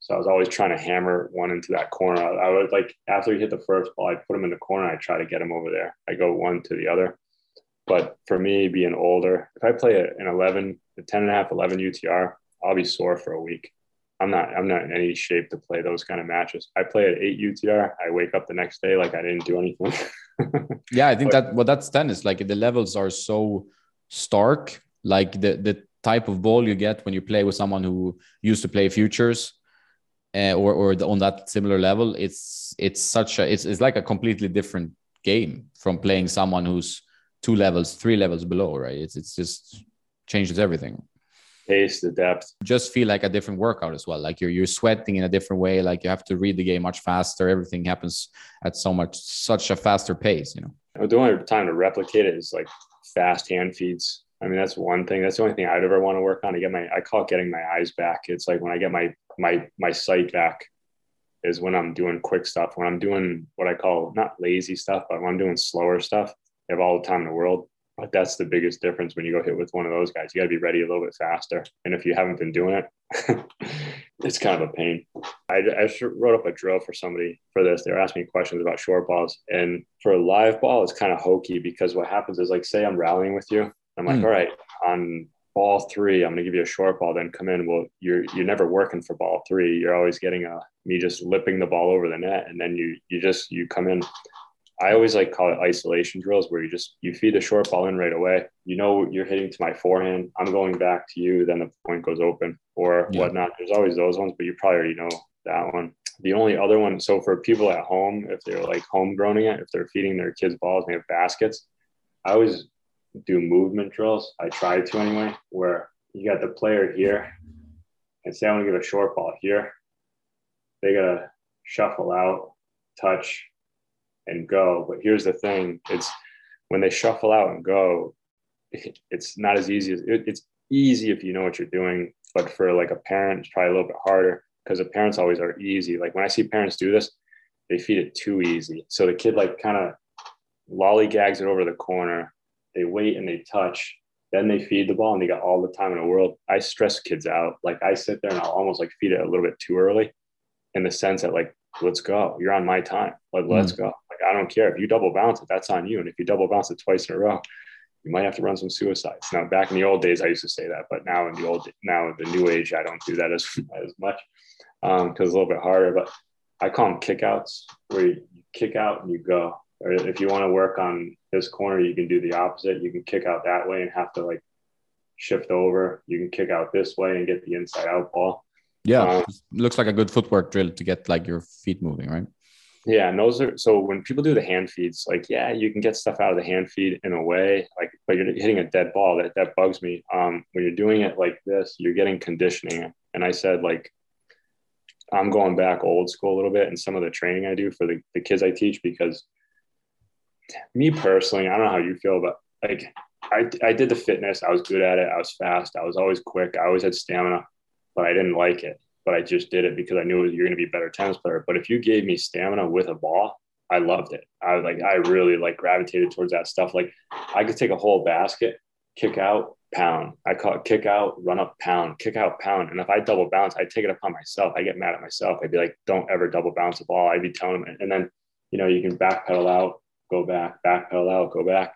So I was always trying to hammer one into that corner. I would, like, after he hit the first ball, I'd put him in the corner. I'd try to get him over there. I go one to the other. But for me, being older, if I play an 11, a 10.5, 11 UTR, I'll be sore for a week. I'm not in any shape to play those kind of matches. I play at 8 UTR. I wake up the next day like I didn't do anything. Yeah, I think that's tennis. Like, the levels are so stark. Like the type of ball you get when you play with someone who used to play futures, or on that similar level, it's like a completely different game from playing someone who's 2 levels, 3 levels below. Right? It's just changes everything. pace, the depth. Just feel like a different workout as well. Like you're sweating in a different way. Like you have to read the game much faster. Everything happens at such a faster pace, you know. The only time to replicate it is like fast hand feeds. I mean, that's one thing. That's the only thing I'd ever want to work on to get my, I call it getting my eyes back. It's like when I get my sight back is when I'm doing quick stuff, when I'm doing what I call not lazy stuff, but when I'm doing slower stuff, I have all the time in the world. But that's the biggest difference when you go hit with one of those guys. You got to be ready a little bit faster. And if you haven't been doing it, it's kind of a pain. I wrote up a drill for somebody for this. They were asking me questions about short balls. And for a live ball, it's kind of hokey because what happens is, like, say I'm rallying with you. I'm like, all right, on ball three, I'm going to give you a short ball, then come in. Well, you're never working for ball three. You're always getting me just lipping the ball over the net. And then you come in. I always like call it isolation drills, where you feed the short ball in right away. You know, you're hitting to my forehand. I'm going back to you. Then the point goes open or whatnot. There's always those ones, but you probably already know that one. The only other one. So for people at home, if they're like homegrowning it, if they're feeding their kids balls and they have baskets, I always do movement drills. I try to anyway, where you got the player here and say, I want to give a short ball here. They got to shuffle out, touch, and go. But here's the thing. It's when they shuffle out and go, it's not as easy as it's easy if you know what you're doing. But for like a parent, it's probably a little bit harder because the parents always are easy. Like when I see parents do this, they feed it too easy. So the kid like kind of lollygags it over the corner. They wait and they touch, then they feed the ball and they got all the time in the world. I stress kids out. Like I sit there and I'll almost like feed it a little bit too early in the sense that like, let's go. You're on my time. Like, let's go. Like, I don't care. If you double bounce it, that's on you. And if you double bounce it twice in a row, you might have to run some suicides. Now, back in the old days, I used to say that, but now in the new age, I don't do that as much because it's a little bit harder, but I call them kickouts, where you kick out and you go. Or if you want to work on this corner, you can do the opposite. You can kick out that way and have to like shift over. You can kick out this way and get the inside out ball. Yeah. Looks like a good footwork drill to get like your feet moving, right? Yeah. And those are, so when people do the hand feeds, like, yeah, you can get stuff out of the hand feed in a way, like, but you're hitting a dead ball that bugs me. When you're doing it like this, you're getting conditioning. And I said, like, I'm going back old school a little bit in some of the training I do for the kids I teach, because me personally, I don't know how you feel, but like I did the fitness. I was good at it. I was fast. I was always quick. I always had stamina, but I didn't like it. But I just did it because I knew you're going to be a better tennis player. But if you gave me stamina with a ball, I loved it. I was like, I really like gravitated towards that stuff. Like I could take a whole basket, kick out, pound. I call it kick out, run up, pound, kick out, pound. And if I double bounce, I take it upon myself. I get mad at myself. I'd be like, don't ever double bounce the ball. I'd be telling them. And then, you know, you can backpedal out, go back, backpedal out, go back.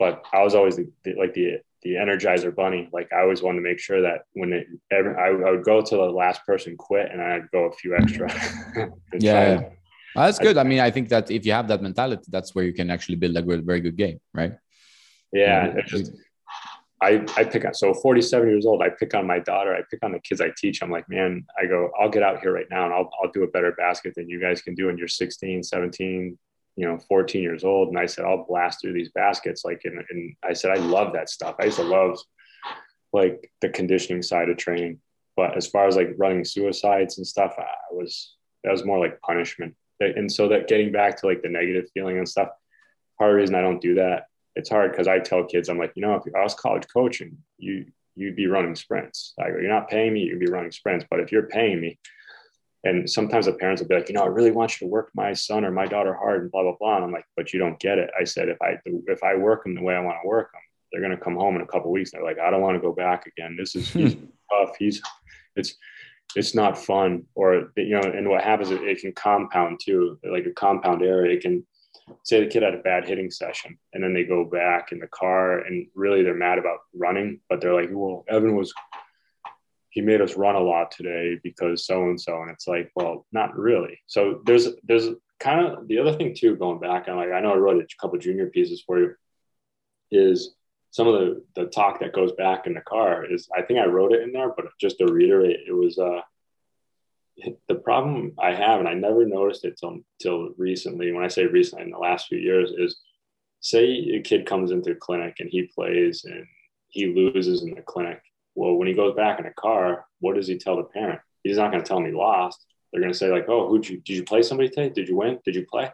But I was always the energizer bunny. Like I always wanted to make sure that when I would go to the last person quit, and I'd go a few extra. Yeah. Well, that's good. I mean, I think that if you have that mentality, that's where you can actually build a good, very good game, right? Yeah. I pick on, so 47 years old, I pick on my daughter. I pick on the kids I teach. I'm like, man, I go, I'll get out here right now and I'll do a better basket than you guys can do. And you're 16, 17, 14 years old. And I said, I'll blast through these baskets. Like, and I said, I love that stuff. I used to love like the conditioning side of training, but as far as like running suicides and stuff, that was more like punishment. And so that getting back to like the negative feeling and stuff, part of the reason I don't do that, it's hard. Cause I tell kids, I'm like, if I was college coaching, you'd be running sprints. I go, you're not paying me, you'd be running sprints. But if you're paying me, and sometimes the parents will be like, I really want you to work my son or my daughter hard and blah, blah, blah. And I'm like, but you don't get it. I said, if I work them the way I want to work them, they're going to come home in a couple of weeks. And they're like, I don't want to go back again. This is he's tough. It's not fun. Or, and what happens is it can compound too, like a compound error. It can say the kid had a bad hitting session and then they go back in the car and really they're mad about running, but they're like, well, Evan he made us run a lot today because so-and-so. And it's like, well, not really. So there's kind of the other thing too, going back on, like, I know I wrote a couple of junior pieces for you, is some of the talk that goes back in the car is, I think I wrote it in there, but just to reiterate, it was the problem I have, and I never noticed it till recently. When I say recently, in the last few years, is say a kid comes into a clinic and he plays and he loses in the clinic. well, when he goes back in a car, what does he tell the parent? He's not going to tell me lost. They're going to say like, oh, did you play somebody today? Did you win? Did you play?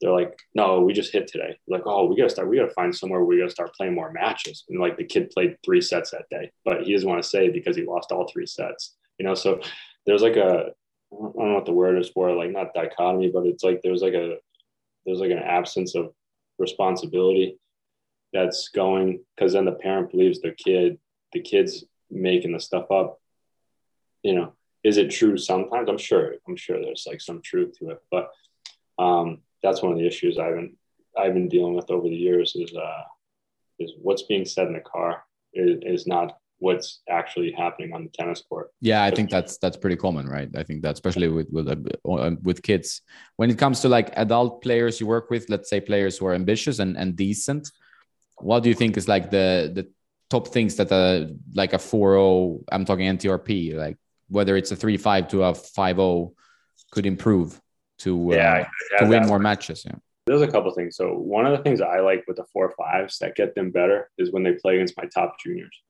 They're like, no, we just hit today. Like, oh, we got to find somewhere where we got to start playing more matches. And like the kid played 3 sets that day, but he doesn't want to say because he lost all 3 sets, you know? So there's like a, I don't know what the word is for, like not dichotomy, but it's like, there's like an absence of responsibility that's going, because then the parent believes the kid's making the stuff up, you know. Is it true sometimes? I'm sure there's like some truth to it, but that's one of the issues I've been dealing with over the years is what's being said in the car is not what's actually happening on the tennis court. Yeah, I think that's pretty common, right? I think that especially with kids, when it comes to like adult players you work with, let's say players who are ambitious and decent, what do you think is like the top things that like a 4-0, I'm talking NTRP, like whether it's a 3-5 to a 5-0 could improve to win more matches? Yeah. There's a couple of things. So one of the things I like with the 4-5s that get them better is when they play against my top juniors.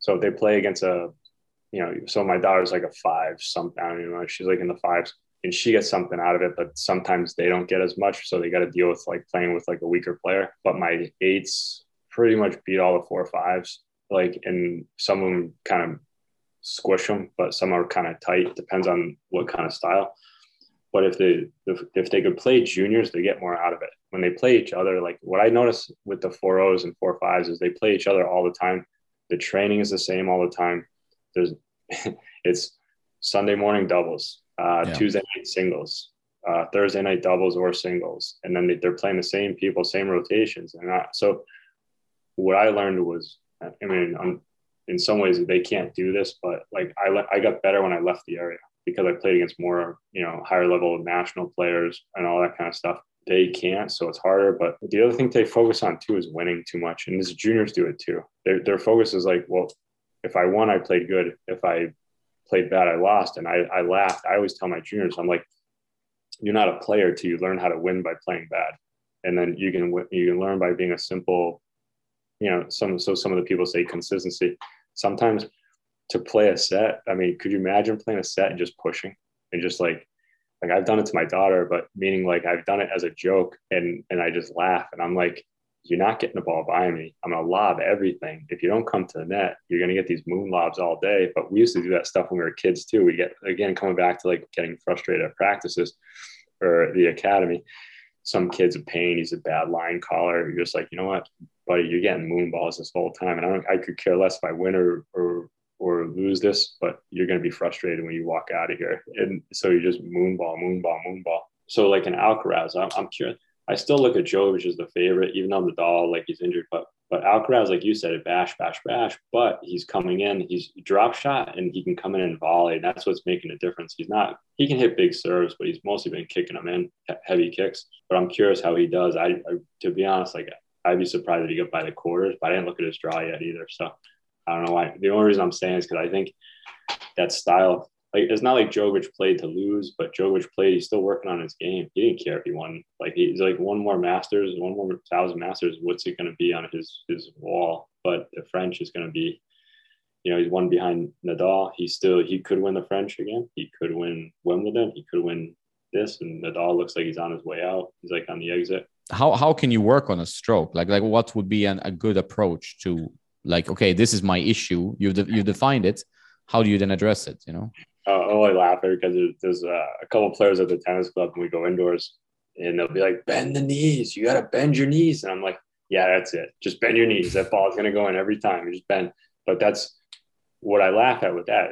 So if they play against so my daughter's like a 5 sometime, you know, she's like in the 5s and she gets something out of it, but sometimes they don't get as much. So they got to deal with like playing with like a weaker player, but my 8s pretty much beat all the 4-5s. Like, and some of them kind of squish them, but some are kind of tight. Depends on what kind of style. But if they could play juniors, they get more out of it. When they play each other, like what I notice with the 4-0s and 4-5s is they play each other all the time. The training is the same all the time. It's Sunday morning doubles, Tuesday night singles, Thursday night doubles or singles. And then they're playing the same people, same rotations. And so what I learned was, in some ways they can't do this, but like I got better when I left the area because I played against more, higher level national players and all that kind of stuff. They can't, so it's harder. But the other thing they focus on too is winning too much. And these juniors do it too. Their focus is like, well, if I won, I played good. If I played bad, I lost. And I laughed. I always tell my juniors, I'm like, you're not a player till you learn how to win by playing bad. And then you can learn by being a simple, some of the people say consistency. Sometimes to play a set, I mean, could you imagine playing a set and just pushing and just like I've done it to my daughter, but meaning like I've done it as a joke and I just laugh and I'm like, you're not getting the ball by me. I'm going to lob everything. If you don't come to the net, you're going to get these moon lobs all day. But we used to do that stuff when we were kids too. We get, again, coming back to like getting frustrated at practices or the academy. Some kid's a pain. He's a bad line caller. You're just like, you know what, buddy, you're getting moon balls this whole time. And I could care less if I win or lose this, but you're going to be frustrated when you walk out of here. And so you just moonball. So like an Alcaraz, I'm curious. I still look at Djokovic as the favorite, even though Nadal, like he's injured, but Alcaraz, like you said, it bash, but he's coming in, he's drop shot and he can come in and volley. And that's what's making a difference. He can hit big serves, but he's mostly been kicking them in heavy kicks, but I'm curious how he does. I to be honest, like I'd be surprised if he got by the quarters, but I didn't look at his draw yet either. So I don't know why. The only reason I'm saying is because I think that style, like it's not like Djokovic played to lose, but Djokovic played, he's still working on his game. He didn't care if he won. Like he's like one more thousand masters, what's it going to be on his wall? But the French is going to be, he's one behind Nadal. He could win the French again. He could win Wimbledon. He could win this. And Nadal looks like he's on his way out. He's like on the exit. How can you work on a stroke? Like what would be a good approach to, like, okay, this is my issue. You defined it. How do you then address it? I laugh because there's a couple of players at the tennis club and we go indoors and they'll be like, bend the knees. You got to bend your knees. And I'm like, yeah, that's it. Just bend your knees. That ball is going to go in every time. You just bend. But that's what I laugh at with that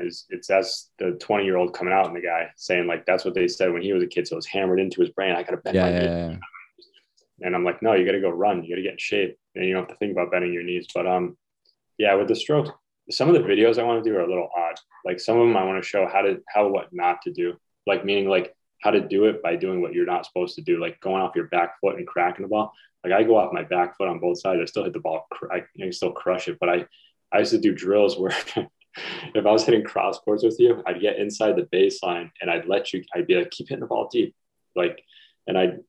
that's the 20-year-old coming out and the guy saying like, that's what they said when he was a kid. So it was hammered into his brain. I got to bend my knees. Yeah. And I'm like, no, you got to go run. You got to get in shape. And you don't have to think about bending your knees. But, yeah, with the strokes, some of the videos I want to do are a little odd. Like some of them I want to show what not to do. Like meaning like how to do it by doing what you're not supposed to do. Like going off your back foot and cracking the ball. Like I go off my back foot on both sides. I still hit the ball. I still crush it. But I used to do drills where if I was hitting cross courts with you, I'd get inside the baseline and I'd be like, keep hitting the ball deep. Like, and I'd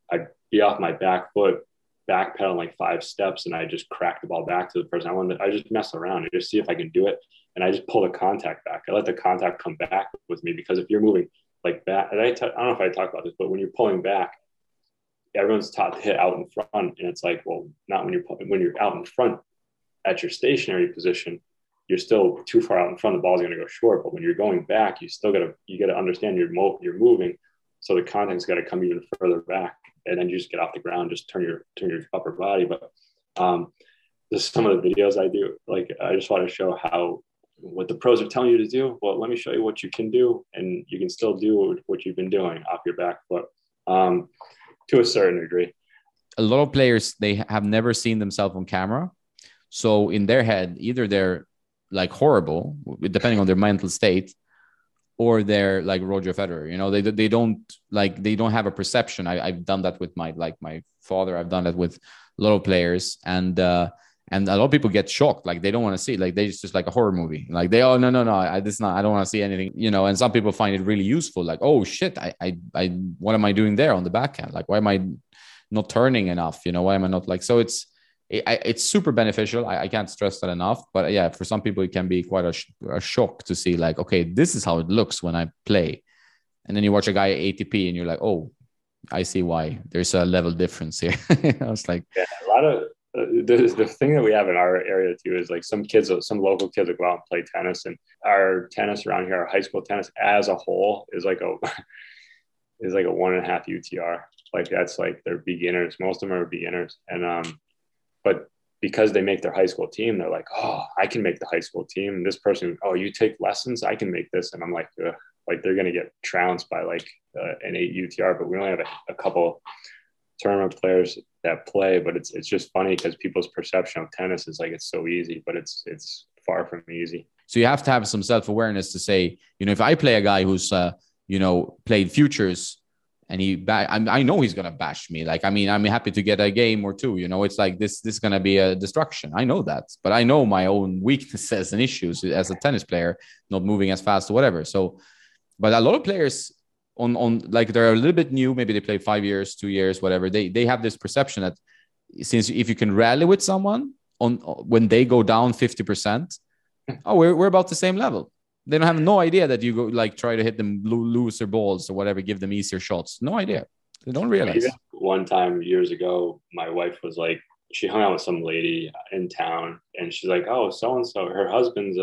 be off my back foot, backpedal like 5 steps, and I just crack the ball back to the person. I just mess around and just see if I can do it. and I just pull the contact back. I let the contact come back with me, because if you're moving like back, and I don't know if I talked about this, but when you're pulling back, everyone's taught to hit out in front, and it's like, well, not when you're out in front at your stationary position, you're still too far out in front. The ball's going to go short. But when you're going back, you still got to understand you're moving, so the contact's got to come even further back, and then you just get off the ground, just turn your upper body. But this is some of the videos I do. Like, I just want to show what the pros are telling you to do. Well, let me show you what you can do, and you can still do what you've been doing off your back foot, to a certain degree. A lot of players, they have never seen themselves on camera, so in their head, either they're like horrible, depending on their mental state, or they're like Roger Federer. You know, they don't have a perception. I've done that with my father. I've done that with a lot of players, and a lot of people get shocked. Like, they don't want to see. Like, they just like a horror movie. Like, they, oh, no, I don't want to see anything. You know, and some people find it really useful. Like, oh shit, I what am I doing there on the backhand? Like, why am I not turning enough? You know, why am I not like? So it's super beneficial. I can't stress that enough. But yeah, for some people, it can be quite a shock to see, like, okay, this is how it looks when I play. And then you watch a guy at ATP and you're like, oh, I see why. There's a level difference here. I was like, yeah, a lot of the thing that we have in our area too is like some local kids will go out and play tennis. And our tennis around here, our high school tennis as a whole is like a 1.5 UTR. Like, that's like, they're beginners. Most of them are beginners. And, but because they make their high school team, they're like, oh, I can make the high school team. And this person, oh, you take lessons, I can make this. And I'm like, ugh. Like, they're going to get trounced by like an 8 UTR. But we only have a couple tournament players that play. But it's just funny because people's perception of tennis is like, it's so easy, but it's far from easy. So you have to have some self-awareness to say, you know, if I play a guy who's, played futures, and I know he's going to bash me. Like, I mean, I'm happy to get a game or two, you know, it's like this is going to be a destruction. I know that, but I know my own weaknesses and issues as a tennis player, not moving as fast or whatever. So, but a lot of players on like, they're a little bit new, maybe they play 5 years, 2 years, whatever. They have this perception that since if you can rally with someone when they go down 50%, oh, we're about the same level. They don't have no idea that you go like try to hit them looser balls or whatever, give them easier shots. No idea. They don't realize. One time years ago, my wife was like, she hung out with some lady in town, and she's like, oh, so-and-so, her husband's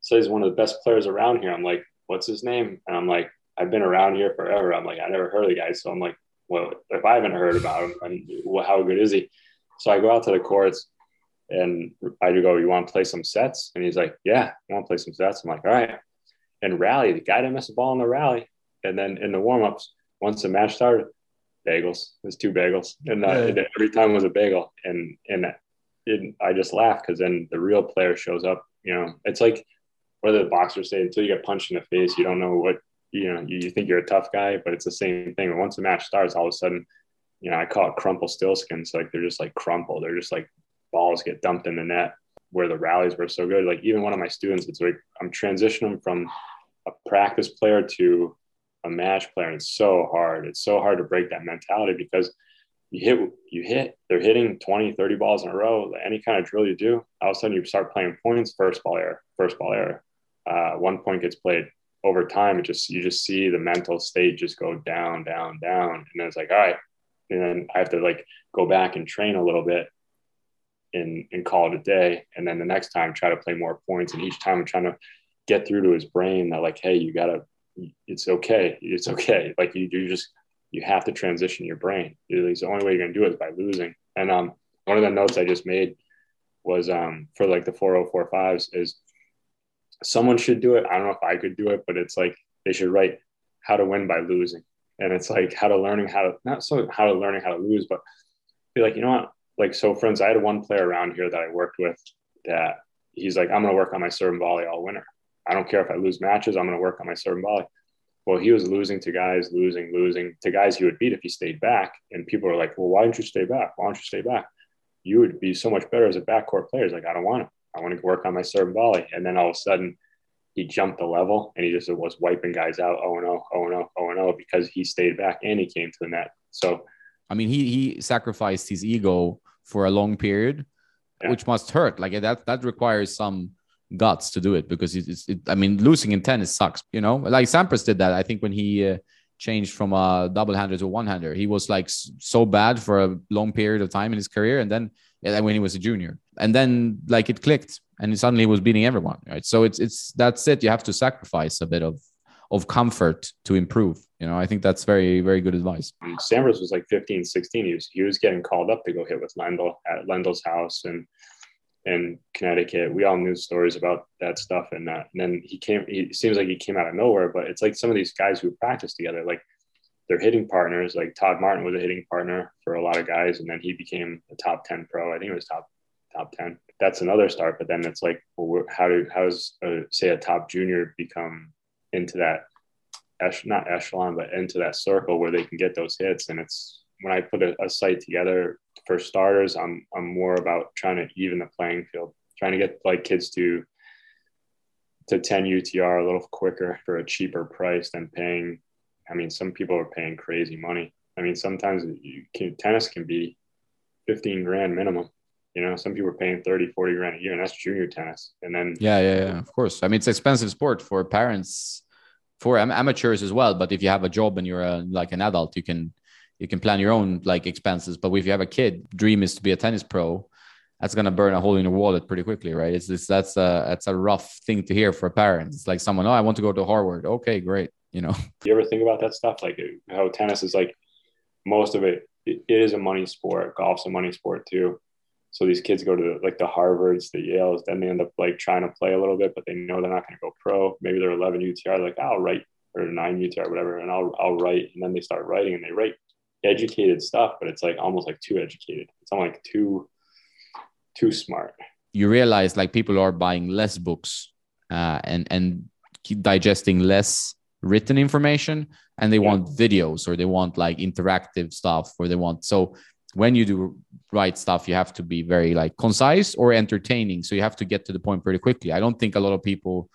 says one of the best players around here. I'm like, what's his name? And I'm like, I've been around here forever. I'm like, I never heard of the guy. So I'm like, well, if I haven't heard about him, how good is he? So I go out to the courts, and I go, you want to play some sets? And he's like, yeah, I want to play some sets. I'm like, all right. And rally, the guy didn't miss a ball in the rally. And then in the warmups, once the match started, bagels. There's 2 bagels. And every time was a bagel. And I just laughed, because then the real player shows up. You know, it's like whether the boxers say, until you get punched in the face, you don't know what, you know, you think you're a tough guy, but it's the same thing. Once the match starts, all of a sudden, you know, I call it crumple stillskins. So like, they're just like crumple. They're just like, balls get dumped in the net, where the rallies were so good. Like, even one of my students, it's like, I'm transitioning from a practice player to a match player. And it's so hard. It's so hard to break that mentality, because you hit, they're hitting 20, 30 balls in a row. Like, any kind of drill you do, all of a sudden you start playing points, first ball error. 1 point gets played over time. You just see the mental state just go down, down, down. And then it's like, all right. And then I have to like go back and train a little bit and call it a day. And then the next time try to play more points. And each time I'm trying to get through to his brain that like, hey, it's okay. Like you have to transition your brain. It's the only way you're going to do it is by losing. And one of the notes I just made was for like the 4045s is someone should do it. I don't know if I could do it, but it's like, they should write how to win by losing. And it's like how to learning how to lose, but be like, you know what? Like, so for instance, I had one player around here that I worked with that he's like, I'm going to work on my serve and volley all winter. I don't care if I lose matches, I'm going to work on my serve and volley. Well, he was losing to guys he would beat if he stayed back. And people were like, well, why didn't you stay back? Why don't you stay back? You would be so much better as a backcourt player. He's like, I don't want to. I want to work on my serve and volley. And then all of a sudden he jumped the level and he just was wiping guys out. Oh, no, because he stayed back and he came to the net. So, I mean, he sacrificed his ego for a long period, which must hurt. Like that requires some guts to do it, because I mean, losing in tennis sucks, you know, like Sampras did that. I think when he changed from a double-hander to a one-hander, he was like so bad for a long period of time in his career. And then when he was a junior, and then like it clicked and suddenly he was beating everyone. Right. So that's it. You have to sacrifice a bit of comfort to improve. You know, I think that's very, very good advice. Sampras was like 15, 16. He was getting called up to go hit with Lendl at Lendl's house and in Connecticut. We all knew stories about that stuff. And then it seems like he came out of nowhere, but it's like some of these guys who practice together, like they're hitting partners. Like Todd Martin was a hitting partner for a lot of guys. And then he became a top 10 pro. I think it was top 10. That's another start. But then it's like, well, how does a top junior become into that, not echelon, but into that circle where they can get those hits? And it's, when I put a site together for starters, I'm more about trying to even the playing field, trying to get like kids to 10 UTR a little quicker for a cheaper price than paying. I mean, some people are paying crazy money. I mean, sometimes tennis can be $15,000 minimum. You know, some people are paying 30, 40 grand a year, and that's junior tennis. And then yeah, of course. I mean, it's an expensive sport for parents, for amateurs as well. But if you have a job and you're like an adult, you can plan your own like expenses. But if you have a kid, dream is to be a tennis pro. That's going to burn a hole in your wallet pretty quickly, right? That's a rough thing to hear for parents. It's like someone, oh, I want to go to Harvard. Okay, great. You know, you ever think about that stuff? Like how tennis is like most of it is a money sport. Golf's a money sport too. So these kids go to the Harvards, the Yales, then they end up like trying to play a little bit, but they know they're not going to go pro. Maybe they're 11 UTR, like I'll write, or 9 UTR, whatever. And I'll write. And then they start writing and they write educated stuff, but it's like almost like too educated. It's almost like too smart. You realize like people are buying less books and keep digesting less written information, and they want videos, or they want like interactive stuff, or they want. So when you do write stuff, you have to be very like concise or entertaining. So you have to get to the point pretty quickly. I don't think a lot of people,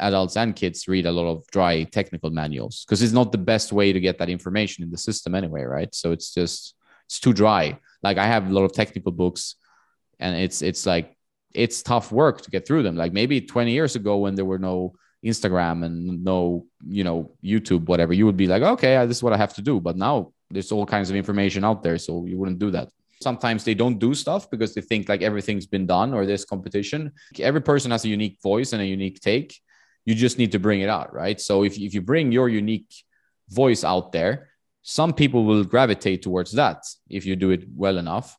adults and kids, read a lot of dry technical manuals, because it's not the best way to get that information in the system anyway, right? So it's too dry. Like I have a lot of technical books, and it's like, it's tough work to get through them. Like maybe 20 years ago when there were no Instagram and no, you know, YouTube, whatever, you would be like, okay, this is what I have to do. But now there's all kinds of information out there, so you wouldn't do that. Sometimes they don't do stuff because they think like everything's been done, or there's competition. Every person has a unique voice and a unique take. You just need to bring it out, right? So if you bring your unique voice out there, some people will gravitate towards that if you do it well enough.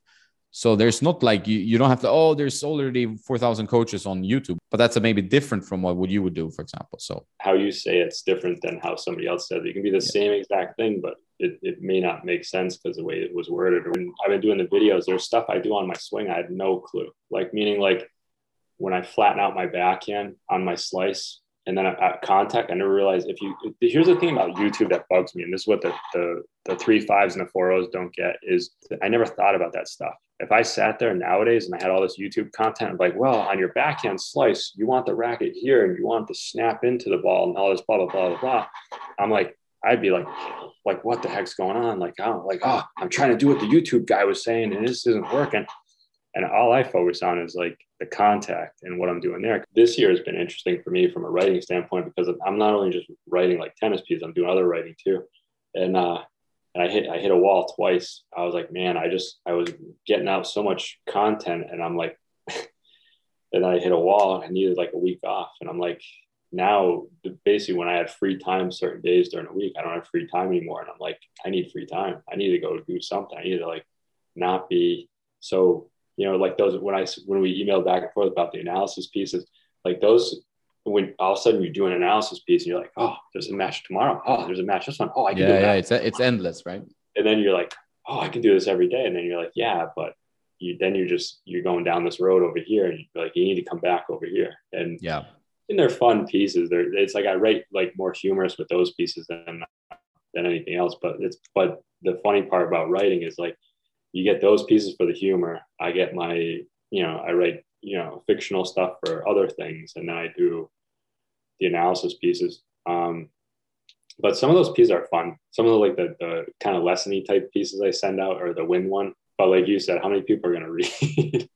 So there's not like, you don't have to, oh, there's already 4,000 coaches on YouTube, but that's maybe different from what you would do, for example. So how you say it's different than how somebody else said it. It can be the same exact thing, but it may not make sense because the way it was worded. When I've been doing the videos, there's stuff I do on my swing I had no clue. Like meaning like when I flatten out my backhand on my slice, and then at contact, I never realized here's the thing about YouTube that bugs me. And this is what the 3.5s and the 4.0s don't get, is I never thought about that stuff. If I sat there nowadays and I had all this YouTube content, I'm like, well, on your backhand slice, you want the racket here and you want to snap into the ball and all this blah, blah, blah, blah, blah. I'm like, I'd be like, what the heck's going on? Like, I'm trying to do what the YouTube guy was saying and this isn't working. And all I focus on is like the contact and what I'm doing there. This year has been interesting for me from a writing standpoint, because I'm not only just writing like tennis pieces, I'm doing other writing too. And I hit a wall twice. I was like, man, I was getting out so much content, and I'm like, and I hit a wall and I needed like a week off. And I'm like, now basically when I had free time certain days during the week, I don't have free time anymore. And I'm like, I need free time. I need to go do something. I need to like not be so, you know, like those, when we emailed back and forth about the analysis pieces, like those, when all of a sudden you do an analysis piece and you're like, oh, there's a match tomorrow. Oh, there's a match this one. Oh, I can do that. Yeah, it's endless, right? And then you're like, oh, I can do this every day. And then you're like, yeah, but you're going down this road over here, and you're like, you need to come back over here. And yeah, and they're fun pieces. It's like I write like more humorous with those pieces than anything else. But the funny part about writing is like, you get those pieces for the humor. I get my, you know, I write, you know, fictional stuff for other things, and then I do the analysis pieces. But some of those pieces are fun. Some of the like the kind of lessony type pieces I send out, or the win one. But like you said, how many people are going to read?